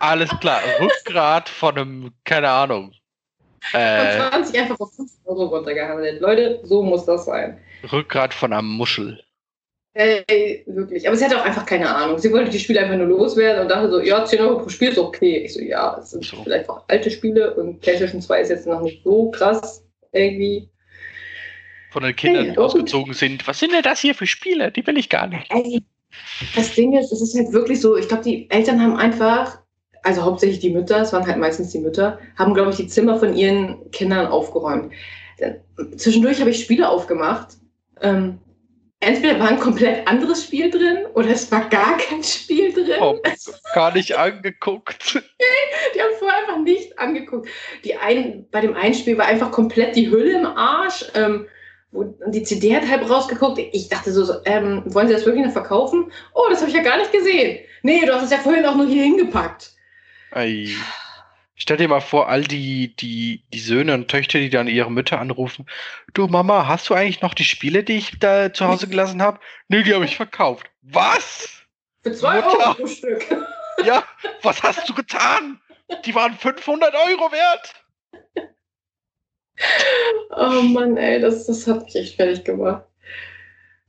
Alles klar. Rückgrat von einem, keine Ahnung. Von 20 einfach auf 5 € runtergehandelt. Leute, so muss das sein. Rückgrat von einer Muschel. Ey, wirklich. Aber sie hatte auch einfach keine Ahnung. Sie wollte die Spiele einfach nur loswerden und dachte so, ja, 10 € pro Spiel ist okay. Ich so, ja, es sind vielleicht auch alte Spiele und PlayStation 2 ist jetzt noch nicht so krass irgendwie. Von den Kindern, die ausgezogen sind. Was sind denn das hier für Spiele? Die will ich gar nicht. Ey, das Ding ist, es ist halt wirklich so, ich glaube, die Eltern haben einfach, also hauptsächlich die Mütter, es waren halt meistens die Mütter, haben, glaube ich, die Zimmer von ihren Kindern aufgeräumt. Zwischendurch habe ich Spiele aufgemacht. Entweder war ein komplett anderes Spiel drin oder es war gar kein Spiel drin. Oh, gar nicht angeguckt. Die haben vorher einfach nicht angeguckt. Bei dem einen Spiel war einfach komplett die Hülle im Arsch. Die CD hat halb rausgeguckt. Ich dachte so, wollen Sie das wirklich noch verkaufen? Oh, das habe ich ja gar nicht gesehen. Nee, du hast es ja vorhin auch nur hier hingepackt. Ei. Stell dir mal vor, all die Söhne und Töchter, die dann ihre Mütter anrufen. Du Mama, hast du eigentlich noch die Spiele, die ich da zu Hause gelassen habe? Nee, die habe ich verkauft. Was? Für 2 € pro Stück. Ja, was hast du getan? Die waren 500 € wert. Oh Mann, ey, das hat mich echt fertig gemacht.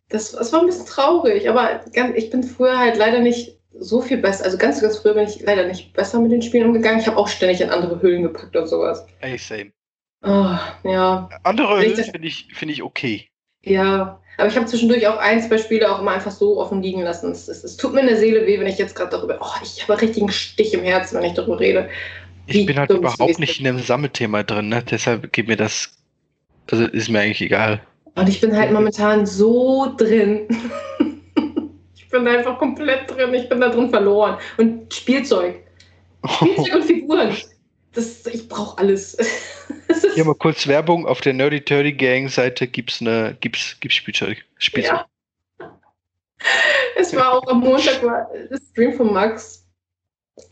Das war ein bisschen traurig, aber ich bin früher halt leider nicht so viel besser. Also ganz, ganz früher bin ich leider nicht besser mit den Spielen umgegangen. Ich habe auch ständig in andere Hüllen gepackt und sowas. Ey, same. Oh, ja. Andere Hüllen finde ich okay. Ja, Aber ich habe zwischendurch auch ein, zwei Spiele auch immer einfach so offen liegen lassen. Es tut mir in der Seele weh, wenn ich jetzt gerade darüber... Oh, ich habe einen richtigen Stich im Herzen, wenn ich darüber rede. Ich bin halt überhaupt nicht in einem Sammelthema drin, ne? Deshalb geht mir das... Also ist mir eigentlich egal. Und ich bin halt momentan so drin. Ich bin da einfach komplett drin. Ich bin da drin verloren. Und Spielzeug und Figuren. Ich brauche alles. Hier mal kurz Werbung. Auf der Nerdy Turdy Gang Seite gibt's Spielzeug. Ja. Es war auch am Montag das Stream von Max.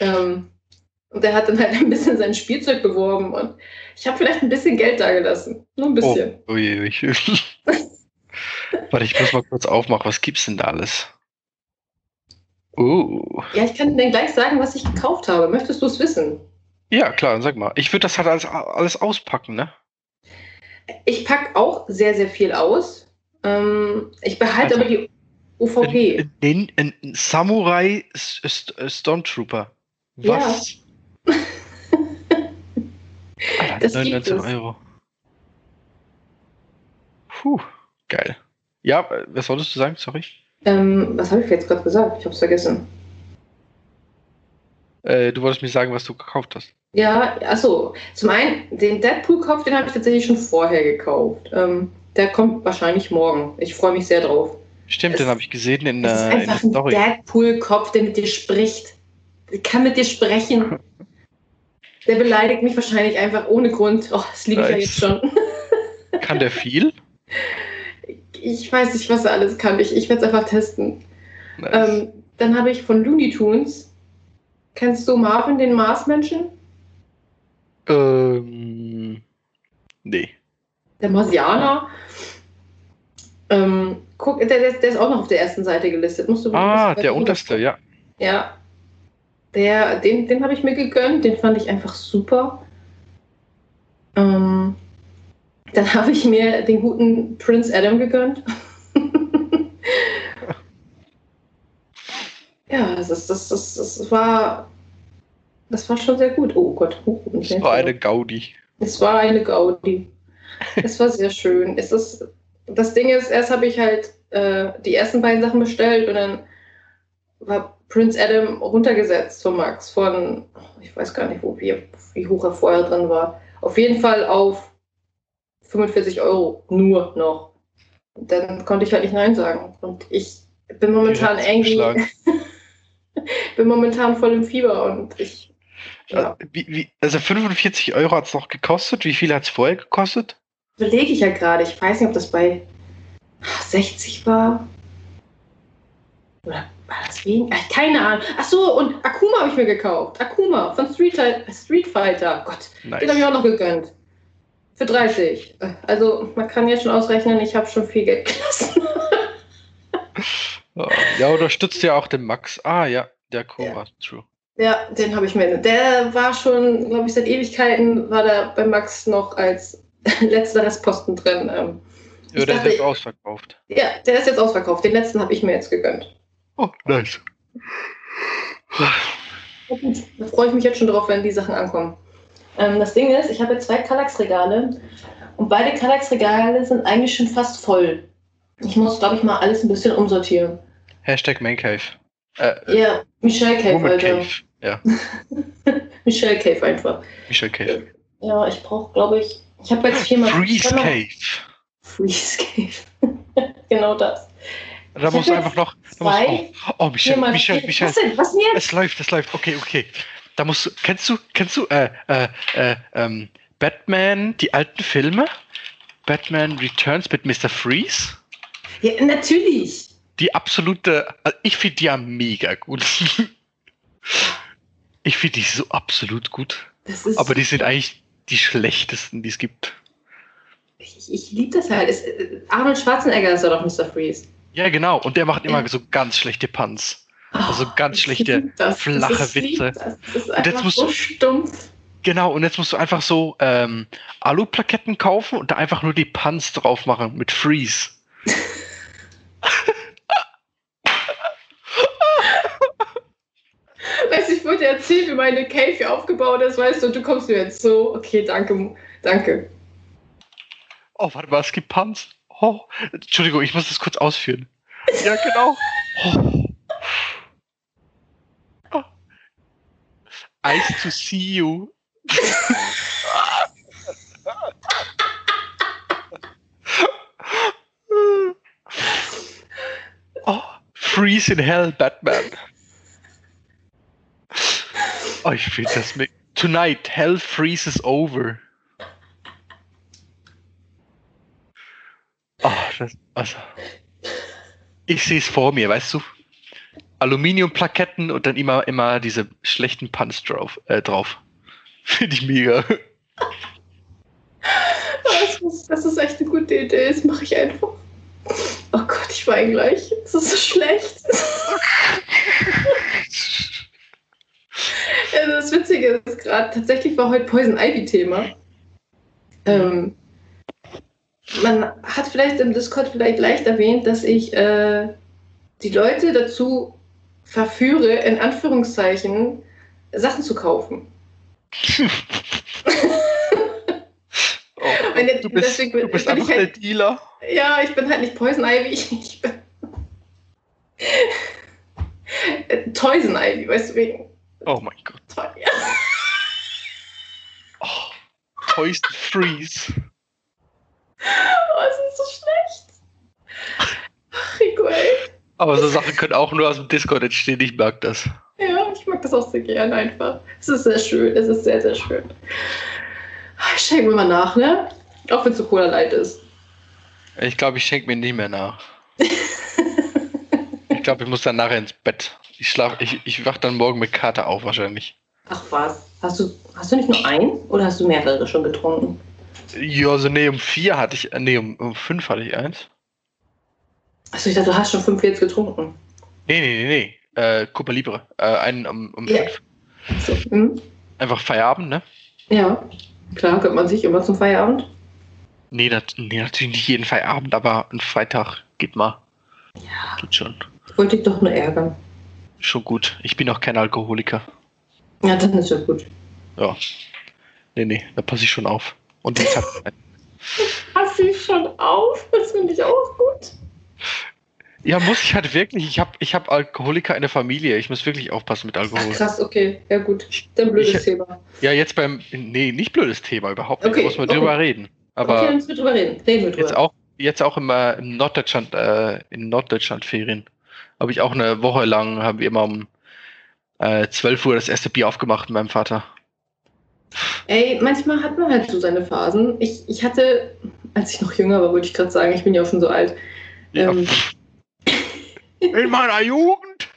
Und der hat dann halt ein bisschen sein Spielzeug beworben. Und ich habe vielleicht ein bisschen Geld dagelassen. Nur ein bisschen. Oh je, Warte, ich muss mal kurz aufmachen. Was gibt's denn da alles? Ja, ich kann dir dann gleich sagen, was ich gekauft habe. Möchtest du es wissen? Ja, klar, sag mal. Ich würde das halt alles auspacken, ne? Ich packe auch sehr, sehr viel aus. Ich behalte aber die OVP. Ein Samurai Stormtrooper. Was? Ja. Alter, das 99 Euro. Puh, geil. Ja, was wolltest du sagen? Sorry. Was habe ich jetzt gerade gesagt? Ich habe es vergessen. Du wolltest mir sagen, was du gekauft hast. Ja, achso. Zum einen, den Deadpool-Kopf, den habe ich tatsächlich schon vorher gekauft. Der kommt wahrscheinlich morgen. Ich freue mich sehr drauf. Stimmt, den habe ich gesehen in der Story. Das ist einfach ein Deadpool-Kopf, der mit dir spricht. Der kann mit dir sprechen. Der beleidigt mich wahrscheinlich einfach ohne Grund. Oh, das liebe ich ja jetzt schon. Kann der viel? Ich weiß nicht, was er alles kann. Ich werde es einfach testen. Nice. Dann habe ich von Looney Tunes. Kennst du Marvin, den Marsmenschen? Nee. Der Marsianer. Guck, der ist auch noch auf der ersten Seite gelistet. Musst du der unterste, ja. Ja. Den habe ich mir gegönnt. Den fand ich einfach super. Dann habe ich mir den guten Prince Adam gegönnt. Ja, das war schon sehr gut. Oh Gott. Es war eine Gaudi. Es war eine Gaudi. Es war sehr schön. Das Ding ist, erst habe ich halt die ersten beiden Sachen bestellt und dann war Prince Adam runtergesetzt von Max von, ich weiß gar nicht, wie hoch er vorher drin war. Auf jeden Fall auf 45 Euro nur noch. Dann konnte ich halt nicht Nein sagen. Und ich bin momentan voll im Fieber und ich. Ja. Also 45 Euro hat es noch gekostet? Wie viel hat es vorher gekostet? Überlege ich ja gerade. Ich weiß nicht, ob das bei 60 war. Oder war das weniger? Keine Ahnung. Achso, und Akuma habe ich mir gekauft. Akuma von Street Fighter. Gott, nice. Den habe ich auch noch gegönnt. Für 30. Also man kann jetzt schon ausrechnen, ich habe schon viel Geld gelassen. Ja, unterstützt ja auch den Max. Ah ja, der Koma, true. Ja, den habe ich mir. Der war schon, glaube ich, seit Ewigkeiten war der bei Max noch als letzter Restposten drin. Ja, der ist jetzt ausverkauft. Ja, der ist jetzt ausverkauft. Den letzten habe ich mir jetzt gegönnt. Oh, nice. Oh, gut, da freue ich mich jetzt schon drauf, wenn die Sachen ankommen. Das Ding ist, ich habe jetzt 2 Kallax-Regale und beide Kallax-Regale sind eigentlich schon fast voll. Ich muss, glaube ich, mal alles ein bisschen umsortieren. Hashtag Mancave. Ja, Michelle Cave, Alter. Cave. Ja. Michelle Cave einfach. Michelle Cave. Ja, ich brauche, glaube ich... Ich habe jetzt viermal... Freeze Cave. Freeze Cave. Genau das. Da muss einfach noch... Michelle. Was denn jetzt? Es läuft. Okay. Da musst du... Kennst du Batman, die alten Filme? Batman Returns mit Mr. Freeze? Ja, natürlich. Die absolute, also ich finde die ja mega gut. Ich finde die so absolut gut. Aber die sind eigentlich die schlechtesten, die es gibt. Ich liebe das halt. Arnold Schwarzenegger ist doch Mr. Freeze. Ja, genau. Und der macht immer so ganz schlechte Puns. Also ganz schlechte, flache Witze. Das ist einfach so stumpf. Genau, und jetzt musst du einfach so Aluplaketten kaufen und da einfach nur die Puns drauf machen mit Freeze. Weißt du, ich wollte erzählen, wie meine Cave hier aufgebaut ist, weißt du, und du kommst mir jetzt so, okay, danke. Oh, warte mal, es gibt Puns. Oh, ho. Entschuldigung, ich muss das kurz ausführen. Ja, genau. Oh. Nice to see you. Oh, freeze in hell, Batman. Oh, ich fühle das mit. Tonight, hell freezes over. Oh, das, also, ich sehe es vor mir, weißt du? Aluminiumplaketten und dann immer diese schlechten Punts drauf. Finde ich mega. Das ist echt eine gute Idee, das mache ich einfach. Oh Gott, ich weine gleich. Das ist so schlecht. Also das Witzige ist gerade, tatsächlich war heute Poison Ivy Thema. Man hat vielleicht im Discord leicht erwähnt, dass ich die Leute dazu verführe, in Anführungszeichen, Sachen zu kaufen. Du bist einfach der Dealer. Ja, ich bin halt nicht Poison Ivy, ich bin Toysen Ivy, weißt du wegen. Oh mein Gott. Oh, Toys to Freeze. Oh, es ist so schlecht. Ach, Rico, ey. Aber so Sachen können auch nur aus dem Discord entstehen, ich mag das. Ja, ich mag das auch sehr gerne einfach. Es ist sehr schön, es ist sehr, sehr schön. Ich schenke mir mal nach, ne? Auch wenn es so Cola Light ist. Ich glaube, ich schenke mir nicht mehr nach. Ich glaube, ich muss dann nachher ins Bett. Ich wach dann morgen mit Kater auf wahrscheinlich. Ach was? Hast du nicht nur einen oder hast du mehrere schon getrunken? Ja, also nee, um 5 hatte ich eins. Achso, ich dachte, du hast schon 5 jetzt getrunken. Nee. Copa Libre. Einen um 5. Yeah. So, einfach Feierabend, ne? Ja. Klar, gönnt man sich immer zum Feierabend? Nee, natürlich nicht jeden Feierabend, aber ein Freitag geht mal. Ja. Geht schon. Ich wollte dich doch nur ärgern. Schon gut. Ich bin auch kein Alkoholiker. Ja, dann ist ja gut. Ja. Nee, da passe ich schon auf. Und den Tag rein. Passe ich schon auf? Das finde ich auch gut. Ja, muss ich halt wirklich. Ich hab Alkoholiker in der Familie. Ich muss wirklich aufpassen mit Alkohol. Ach, krass, okay. Ja, gut. Dann blödes Thema. Ja, jetzt beim... Nee, nicht blödes Thema überhaupt. Okay, da muss man drüber reden. Aber okay, dann reden wir drüber. Jetzt auch immer in Norddeutschland Ferien. Habe ich auch eine Woche lang, haben wir immer um 12 Uhr das erste Bier aufgemacht mit meinem Vater. Ey, manchmal hat man halt so seine Phasen. Ich hatte, als ich noch jünger war, wollte ich gerade sagen, ich bin ja auch schon so alt. Ja. In meiner Jugend?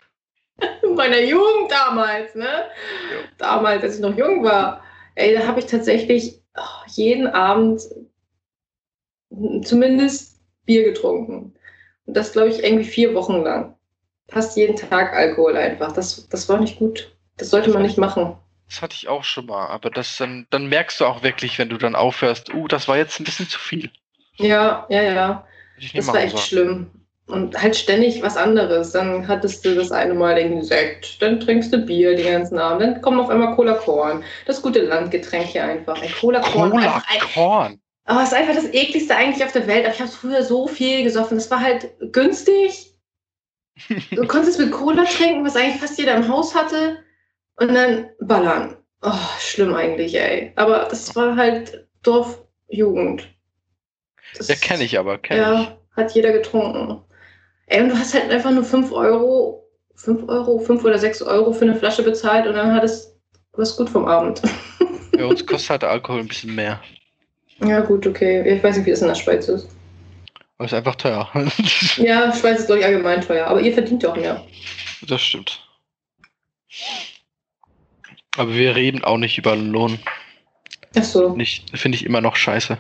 In meiner Jugend damals, ne? Ja. Damals, als ich noch jung war. Ey, da habe ich tatsächlich jeden Abend zumindest Bier getrunken. Und das, glaube ich, irgendwie 4 Wochen lang. Fast jeden Tag Alkohol einfach. Das war nicht gut. Das sollte man nicht machen. Das hatte ich auch schon mal. Aber das dann merkst du auch wirklich, wenn du dann aufhörst, das war jetzt ein bisschen zu viel. Ja. Das war echt schlimm. Und halt ständig was anderes. Dann hattest du das eine Mal den Sekt, dann trinkst du Bier den ganzen Abend, dann kommen auf einmal Cola Korn. Das gute Landgetränk hier einfach. Ein Cola Korn. Cola Korn. Aber es ist einfach das ekligste eigentlich auf der Welt. Aber ich habe früher so viel gesoffen. Das war halt günstig. Du konntest mit Cola trinken, was eigentlich fast jeder im Haus hatte. Und dann ballern. Oh, schlimm eigentlich, ey. Aber das war halt Dorfjugend. Das kenne ich aber. Hat jeder getrunken. Ey, und du hast halt einfach nur 5 oder 6 Euro für eine Flasche bezahlt und dann hattest du was gut vom Abend. Ja, uns kostet halt Alkohol ein bisschen mehr. Ja, gut, okay. Ich weiß nicht, wie das in der Schweiz ist. Aber ist einfach teuer. Ja, Schweiz ist, glaube ich, allgemein teuer. Aber ihr verdient doch mehr. Das stimmt. Aber wir reden auch nicht über Lohn. Ach so. Finde ich immer noch scheiße.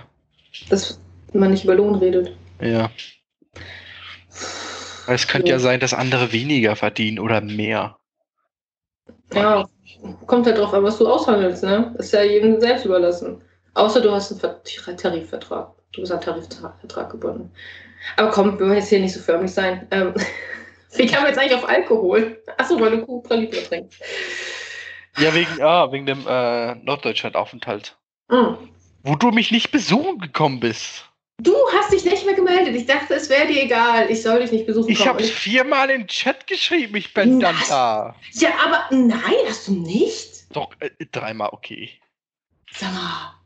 Dass man nicht über Lohn redet. Ja. Weil es könnte ja sein, dass andere weniger verdienen oder mehr. Ja, kommt halt drauf an, was du aushandelst, ne? Ist ja jedem selbst überlassen. Außer du hast einen Tarifvertrag. Du bist an einen Tarifvertrag gebunden. Aber komm, wir wollen jetzt hier nicht so förmlich sein. Wie kam jetzt eigentlich auf Alkohol? Achso, weil du Cola Libre trinkst. Ja, wegen dem Norddeutschland-Aufenthalt. Wo du mich nicht besuchen gekommen bist. Du hast dich nicht mehr gemeldet. Ich dachte, es wäre dir egal. Ich soll dich nicht besuchen. Ich habe es viermal in den Chat geschrieben. Ich bin dann da. Ja, aber nein, hast du nicht? Doch, dreimal, okay. Sommer.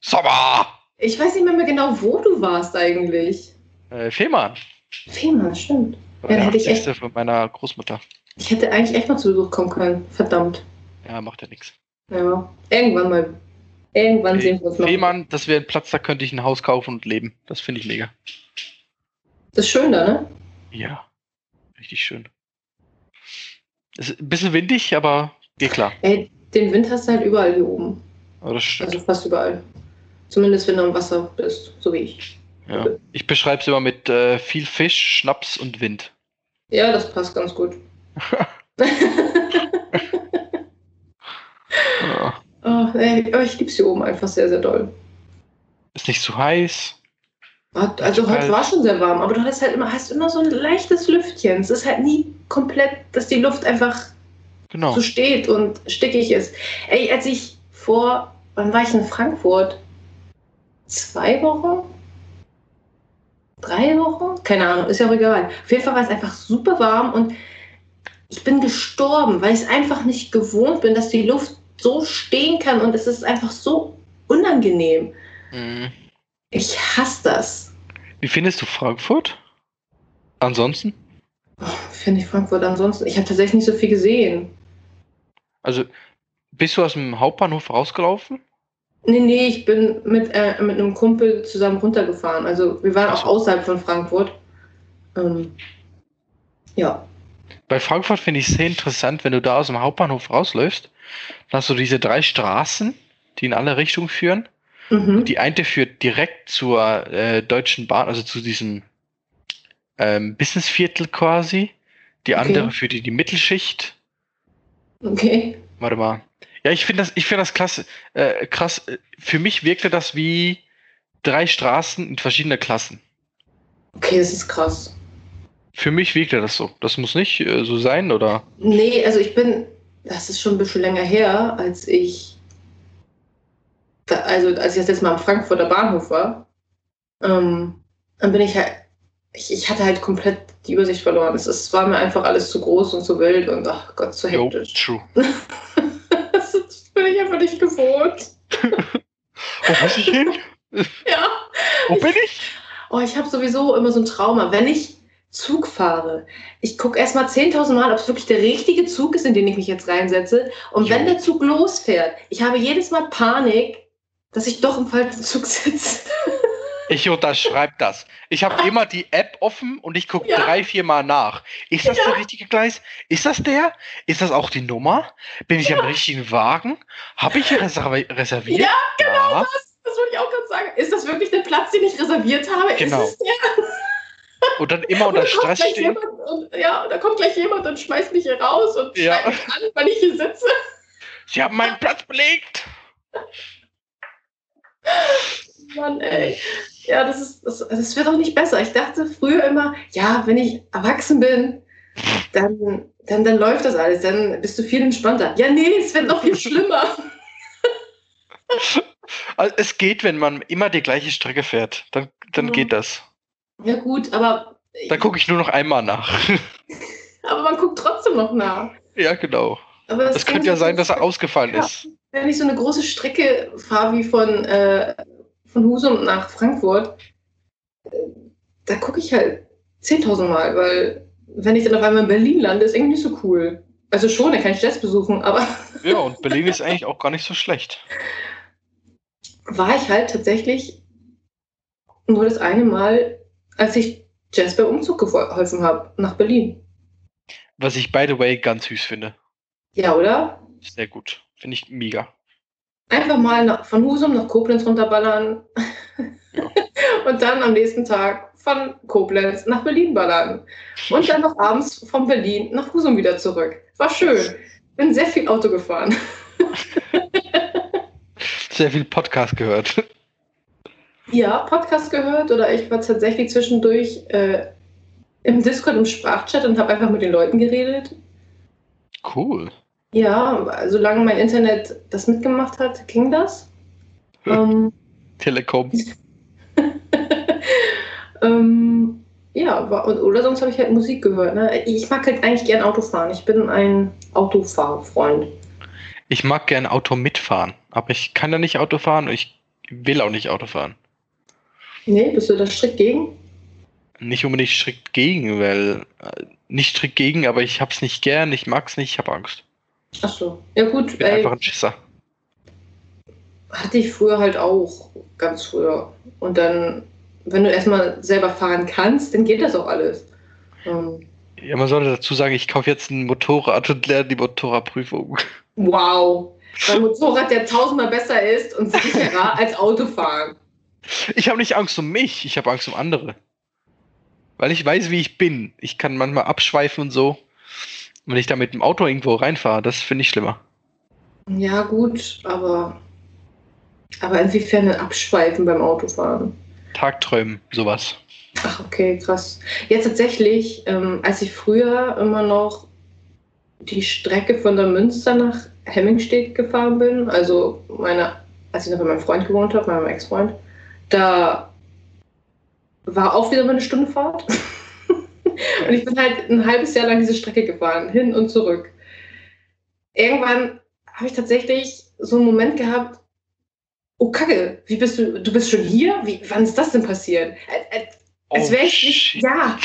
Sommer! Ich weiß nicht mehr genau, wo du warst eigentlich. Fehmarn. Fehmarn, stimmt. Ja, dann hätte ich echt von meiner Großmutter. Ich hätte eigentlich echt mal zu Besuch kommen können. Verdammt. Ja, macht ja nichts. Ja, irgendwann mal. Irgendwann sehen wir uns noch. Fehmarn, das wäre ein Platz, da könnte ich ein Haus kaufen und leben. Das finde ich mega. Das ist schön da, ne? Ja, richtig schön. Ist ein bisschen windig, aber geht klar. Ey, den Wind hast du halt überall hier oben. Oh, das stimmt. Also fast überall. Zumindest wenn du am Wasser bist, so wie ich. Ja. Ich beschreibe es immer mit viel Fisch, Schnaps und Wind. Ja, das passt ganz gut. Ja. Oh, ey, aber ich liebe es hier oben einfach sehr, sehr doll. Ist nicht zu heiß. Also heute war es schon sehr warm, aber du hast halt immer, so ein leichtes Lüftchen. Es ist halt nie komplett, dass die Luft einfach so steht und stickig ist. Ey, als ich wann war ich in Frankfurt? 2 Wochen? 3 Wochen? Keine Ahnung, ist ja auch egal. Auf jeden Fall war es einfach super warm und ich bin gestorben, weil ich es einfach nicht gewohnt bin, dass die Luft so stehen kann und es ist einfach so unangenehm. Mhm. Ich hasse das. Wie findest du Frankfurt? Ansonsten? Oh, finde ich Frankfurt ansonsten? Ich habe tatsächlich nicht so viel gesehen. Also, bist du aus dem Hauptbahnhof rausgelaufen? Nee, ich bin mit einem Kumpel zusammen runtergefahren. Also, wir waren auch außerhalb von Frankfurt. Ja. Bei Frankfurt finde ich es sehr interessant, wenn du da aus dem Hauptbahnhof rausläufst, dann hast du diese 3 Straßen, die in alle Richtungen führen. Mhm. Die eine führt direkt zur Deutschen Bahn, also zu diesem Businessviertel quasi. Die andere führt in die Mittelschicht. Okay. Warte mal. Ja, ich finde das, klasse, krass. Für mich wirkte das wie 3 Straßen in verschiedene Klassen. Okay, das ist krass. Für mich wirkte das so. Das muss nicht so sein, oder? Nee, also das ist schon ein bisschen länger her, als ich das letzte Mal am Frankfurter Bahnhof war, dann bin ich halt, ich hatte halt komplett die Übersicht verloren. Es war mir einfach alles zu groß und zu wild und ach Gott, zu hektisch. Yo, true. Das bin ich einfach nicht gewohnt. Wo muss ich hin? Ja. Wo bin ich? Oh, ich habe sowieso immer so ein Trauma. Wenn ich Zug fahre. Ich gucke erstmal 10.000 Mal, ob es wirklich der richtige Zug ist, in den ich mich jetzt reinsetze. Und wenn der Zug losfährt, ich habe jedes Mal Panik, dass ich doch im falschen Zug sitze. Ich unterschreibe das. Ich habe immer die App offen und ich gucke 3-4 Mal nach. Ist das der richtige Gleis? Ist das der? Ist das auch die Nummer? Bin ich am richtigen Wagen? Habe ich hier reserviert? Ja, genau das würde ich auch gerade sagen. Ist das wirklich der Platz, den ich reserviert habe? Genau. Ist es der? Und dann immer unter Stress stehen. Da kommt gleich jemand und schmeißt mich hier raus und schreit mich an, weil ich hier sitze. Sie haben meinen Platz belegt. Mann, ey. Ja, das wird auch nicht besser. Ich dachte früher immer, ja, wenn ich erwachsen bin, dann läuft das alles. Dann bist du viel entspannter. Ja, nee, es wird noch viel schlimmer. Also es geht, wenn man immer die gleiche Strecke fährt. Dann geht das. Ja gut, aber... Da gucke ich nur noch einmal nach. Aber man guckt trotzdem noch nach. Ja, genau. Aber das könnte ja sein, dass er ausgefallen ist. Wenn ich so eine große Strecke fahre wie von Husum nach Frankfurt, da gucke ich halt 10.000 Mal, weil wenn ich dann auf einmal in Berlin lande, ist irgendwie nicht so cool. Also schon, dann kann ich das besuchen, aber... Ja, und Berlin ist eigentlich auch gar nicht so schlecht. War ich halt tatsächlich nur das eine Mal... als ich Jess beim Umzug geholfen habe, nach Berlin. Was ich, by the way, ganz süß finde. Ja, oder? Sehr gut. Finde ich mega. Einfach mal von Husum nach Koblenz runterballern. Ja. Und dann am nächsten Tag von Koblenz nach Berlin ballern. Und dann noch abends von Berlin nach Husum wieder zurück. War schön. Bin sehr viel Auto gefahren. Sehr viel Podcast gehört. Ja, Podcast gehört oder ich war tatsächlich zwischendurch im Discord im Sprachchat und habe einfach mit den Leuten geredet. Cool. Ja, solange mein Internet das mitgemacht hat, ging das. Telekom. Ja, oder sonst habe ich halt Musik gehört. Ne? Ich mag halt eigentlich gern Autofahren. Ich bin ein Autofahrfreund. Ich mag gern Auto mitfahren, aber ich kann da nicht Auto fahren und ich will auch nicht Auto fahren. Nee, bist du da strikt gegen? Nicht unbedingt strikt gegen, weil... Nicht strikt gegen, aber ich hab's nicht gern, ich mag's nicht, ich hab Angst. Ach so, ja gut. Ich bin einfach ein Schisser. Hatte ich früher halt auch, ganz früher. Und dann, wenn du erstmal selber fahren kannst, dann geht das auch alles. Ja, man sollte dazu sagen, ich kaufe jetzt ein Motorrad und lerne die Motorradprüfung. Wow, weil ein Motorrad ja tausendmal besser ist und sicherer als Autofahren. Ich habe nicht Angst um mich, ich habe Angst um andere. Weil ich weiß, wie ich bin. Ich kann manchmal abschweifen und so. Wenn ich da mit dem Auto irgendwo reinfahre, das finde ich schlimmer. Ja gut, aber inwiefern ein Abschweifen beim Autofahren? Tagträumen, sowas. Ach okay, krass. Ja, tatsächlich, als ich früher immer noch die Strecke von der Münster nach Hemmingstedt gefahren bin, also als ich noch mit meinem Freund gewohnt habe, meinem Ex-Freund, da war auch wieder mal eine Stunde Fahrt. Und ich bin halt ein halbes Jahr lang diese Strecke gefahren, hin und zurück. Irgendwann habe ich tatsächlich so einen Moment gehabt, oh Kacke, wie bist du bist schon hier? Wann ist das denn passiert? Als wäre ich nicht, ja.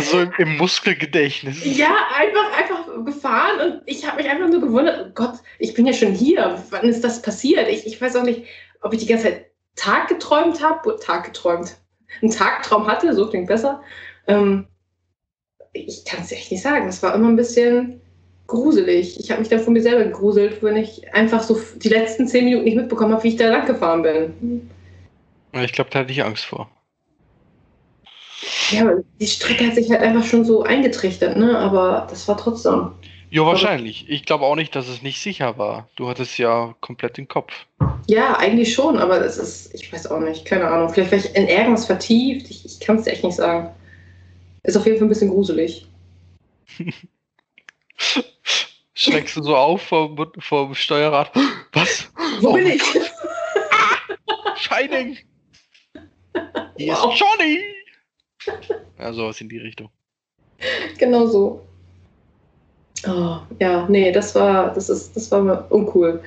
So im Muskelgedächtnis. Ja, einfach gefahren und ich habe mich einfach nur gewundert, oh Gott, ich bin ja schon hier, wann ist das passiert? Ich weiß auch nicht, ob ich die ganze Zeit einen Tagtraum hatte, so klingt besser. Ich kann es echt nicht sagen, es war immer ein bisschen gruselig. Ich habe mich dann von mir selber gegruselt, wenn ich einfach so die letzten 10 Minuten nicht mitbekommen habe, wie ich da lang gefahren bin. Ich glaube, da hatte ich Angst vor. Ja, aber die Strecke hat sich halt einfach schon so eingetrichtert, ne? Aber das war trotzdem... Ja, wahrscheinlich. Ich glaube auch nicht, dass es nicht sicher war. Du hattest ja komplett den Kopf. Ja, eigentlich schon, aber das ist, ich weiß auch nicht, keine Ahnung. Vielleicht war ich in irgendwas vertieft, ich kann es dir echt nicht sagen. Ist auf jeden Fall ein bisschen gruselig. Schreckst du so auf vom Steuerrad? Was? Wo bin ich? Shining! Yes, wow. Johnny! Ja, sowas in die Richtung. Genau so. Oh, ja, nee, das war uncool.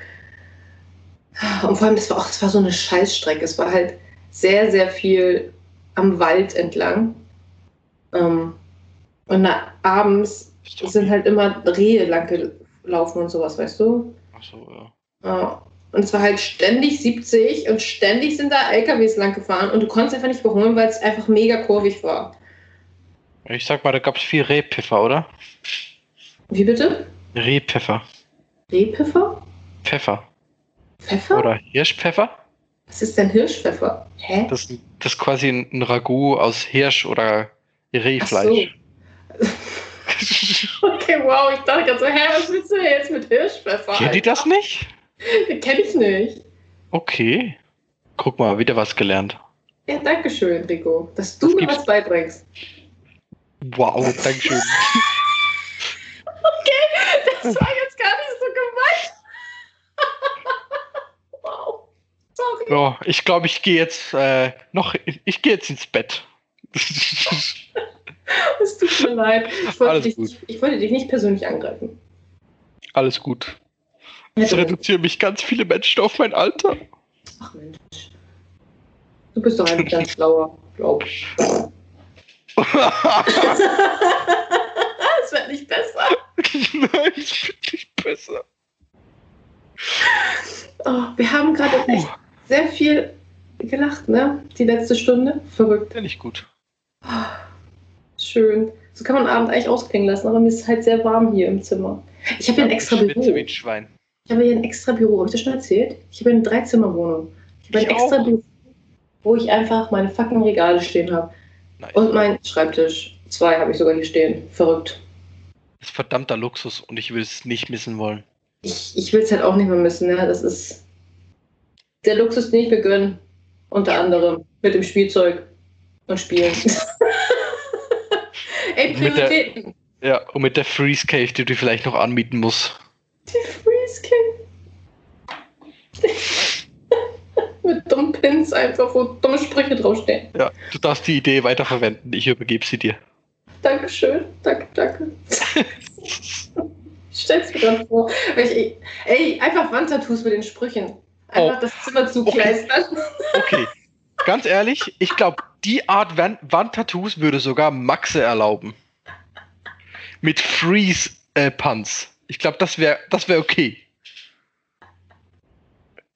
Und vor allem, das war so eine Scheißstrecke. Es war halt sehr, sehr viel am Wald entlang. Und abends sind halt immer Rehe lang gelaufen und sowas, weißt du? Ach so, ja. Und es war halt ständig 70 und ständig sind da LKWs lang gefahren und du konntest einfach nicht überholen, weil es einfach mega kurvig war. Ich sag mal, da gab es viel Rehpfeffer, oder? Wie bitte? Rehpfeffer. Rehpfeffer? Pfeffer. Pfeffer? Oder Hirschpfeffer? Was ist denn Hirschpfeffer? Hä? Das ist quasi ein Ragout aus Hirsch- oder Rehfleisch. Ach so. Okay, wow, ich dachte gerade so, hä, was willst du denn jetzt mit Hirschpfeffer? Kennt ihr das nicht? Kenn ich nicht. Okay. Guck mal, wieder was gelernt. Ja, danke schön, Rico, dass du mir was beibringst. Wow, danke schön. Okay, das war jetzt gar nicht so gemeint. Wow, sorry. Ja, ich glaube, ich gehe jetzt ins Bett. Es tut mir leid. Ich wollte dich nicht persönlich angreifen. Alles gut. Es reduzieren mich ganz viele Menschen auf mein Alter. Ach Mensch. Du bist doch ein ganz schlauer, glaub ich. Das wird nicht besser. Nein, ich bin nicht besser. Oh, wir haben gerade echt sehr viel gelacht, ne? Die letzte Stunde. Verrückt. Ja, nicht gut. Schön. So kann man Abend eigentlich ausklingen lassen, aber mir ist halt sehr warm hier im Zimmer. Ich habe hier ein extra Büro. Ich habe hier ein extra Büro. Habe ich das schon erzählt? Ich habe eine 3-Zimmer-Wohnung. Ich habe ein extra Büro, wo ich einfach meine fucking Regale stehen habe. Nice. Und meinen Schreibtisch. 2 habe ich sogar hier stehen. Verrückt. Das ist verdammter Luxus und ich will es nicht missen wollen. Ich will es halt auch nicht mehr missen. Ne? Das ist der Luxus, den ich mir gönne. Unter anderem mit dem Spielzeug und Spielen. Ey, Prioritäten. Und mit der Freeze Cave, die du vielleicht noch anmieten musst. Die Freeze Cave. Mit dummen Pins einfach, wo dumme Sprüche draufstehen. Ja, du darfst die Idee weiterverwenden. Ich übergebe sie dir. Dankeschön. Danke. Ich stell's mir gerade vor. Ey, einfach Wandtattoos mit den Sprüchen. Einfach das Zimmer zukleistern. Okay. Ganz ehrlich, ich glaube, die Art Wandtattoos würde sogar Maxe erlauben. Mit Freeze-Puns. Ich glaube, das wär okay.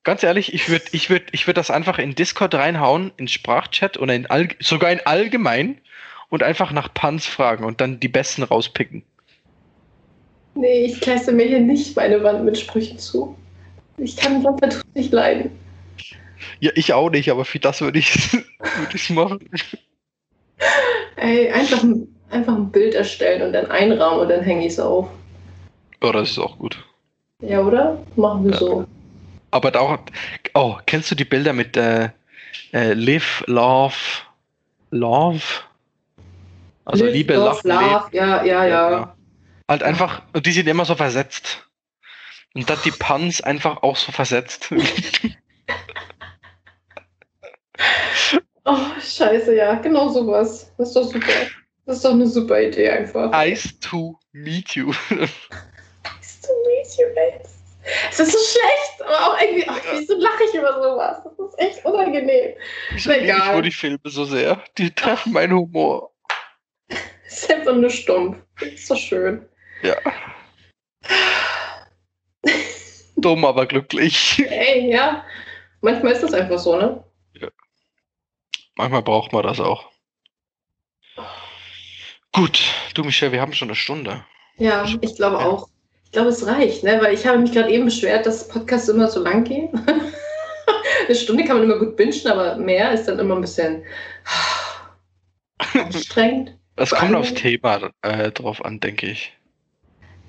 Ganz ehrlich, ich würd das einfach in Discord reinhauen, in Sprachchat oder sogar in allgemein und einfach nach Puns fragen und dann die besten rauspicken. Nee, ich kleiste mir hier nicht meine Wand mit Sprüchen zu. Ich kann das nicht leiden. Ja, ich auch nicht, aber für das würde ich es machen. Ey, einfach ein Bild erstellen und dann einrahmen und dann hänge ich es auf. Ja, das ist auch gut. Ja, oder? Machen wir so. Aber auch, kennst du die Bilder mit Live, Love? Also Live, Liebe, Love, Love. Ja. Halt einfach, und die sind immer so versetzt. Und dann die Puns einfach auch so versetzt. Oh, scheiße, ja, genau sowas. Das ist doch super. Das ist doch eine super Idee einfach. Nice to meet you. Nice to meet you, ey. Es ist so schlecht, aber auch irgendwie, wieso lache ich über sowas? Das ist echt unangenehm. Ich liebe die Filme so sehr. Die treffen meinen Humor. Ist jetzt so eine stumpf. Das ist so schön. Ja. Dumm, aber glücklich. Ey, ja. Manchmal ist das einfach so, ne? Ja. Manchmal braucht man das auch. Gut, du Michelle, wir haben schon eine Stunde. Ja, ich glaube auch. Ich glaube, es reicht, ne? Weil ich habe mich gerade eben beschwert, dass Podcasts immer so lang gehen. Eine Stunde kann man immer gut bingen, aber mehr ist dann immer ein bisschen anstrengend. Das kommt aufs Thema drauf an, denke ich.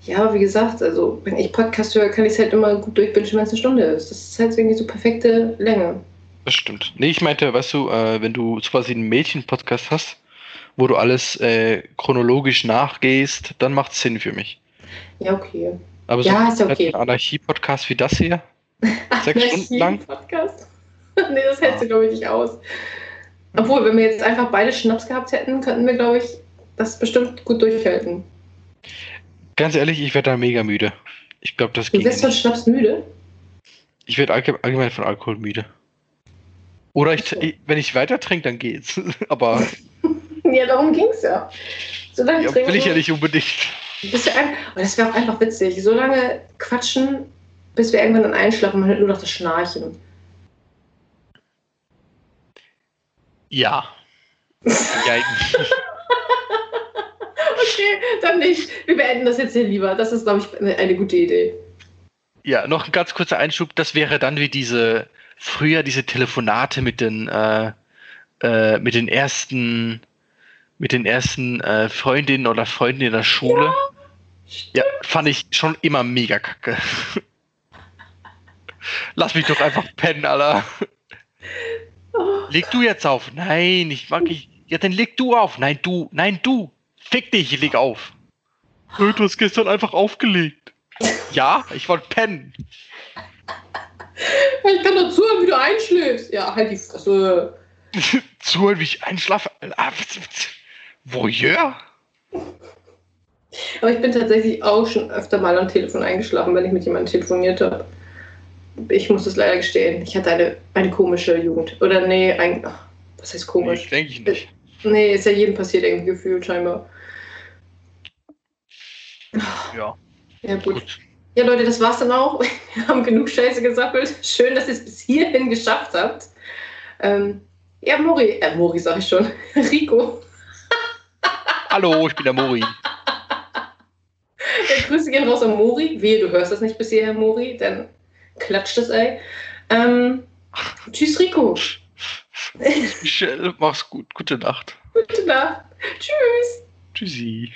Ja, aber wie gesagt, also wenn ich Podcast höre, kann ich es halt immer gut durchbingen, wenn es eine Stunde ist. Das ist halt irgendwie so perfekte Länge. Das stimmt. Nee, ich meinte, weißt du, wenn du quasi einen Mädchen-Podcast hast, wo du alles chronologisch nachgehst, dann macht es Sinn für mich. Ja, okay. Aber so ja, ist okay. Ein Anarchie-Podcast wie das hier, 6 Stunden lang. Anarchie-Podcast? Nee, das hältst du, glaube ich, nicht aus. Obwohl, wenn wir jetzt einfach beide Schnaps gehabt hätten, könnten wir, glaube ich, das bestimmt gut durchhalten. Ganz ehrlich, ich werde da mega müde. Ich glaube, das geht nicht. Du wirst von Schnaps müde? Ich werde allgemein von Alkohol müde. Oder wenn ich weiter trinke, dann geht's. Aber ja, darum ging's ja. So lange trinken. Will ich ja nicht unbedingt. Das wäre auch einfach witzig. So lange quatschen, bis wir irgendwann dann einschlafen. Man hört nur noch das Schnarchen. Ja. Okay, dann nicht. Wir beenden das jetzt hier lieber. Das ist, glaube ich, eine gute Idee. Ja, noch ein ganz kurzer Einschub. Das wäre dann wie früher diese Telefonate mit den ersten Freundinnen oder Freunden in der Schule. Ja, fand ich schon immer mega kacke. Lass mich doch einfach pennen, Alter. Leg du jetzt auf. Nein, ich mag nicht. Ja, dann leg du auf. Nein, du. Fick dich, ich leg auf. Du hast gestern einfach aufgelegt. Ja, ich wollte pennen. Ich kann doch zuhören, wie du einschläfst. Ja, halt die Fresse. Zuhören, wie ich einschlafe? Voyeur? Aber ich bin tatsächlich auch schon öfter mal am Telefon eingeschlafen, wenn ich mit jemandem telefoniert habe. Ich muss das leider gestehen. Ich hatte eine komische Jugend. Oder nee, was heißt komisch? Nee, denke ich nicht. Nee, ist ja jedem passiert irgendwie gefühlt scheinbar. Ja. Ja, gut. Ja, Leute, das war's dann auch. Wir haben genug Scheiße gesammelt. Schön, dass ihr es bis hierhin geschafft habt. Ja, Mori sag ich schon. Rico. Hallo, ich bin der Mori. Ja, Grüße gehen raus an Mori. Wehe, du hörst das nicht bis hierher, Mori. Dann klatscht das Ei. Tschüss, Rico. Michelle, mach's gut. Gute Nacht. Gute Nacht. Tschüss. Tschüssi.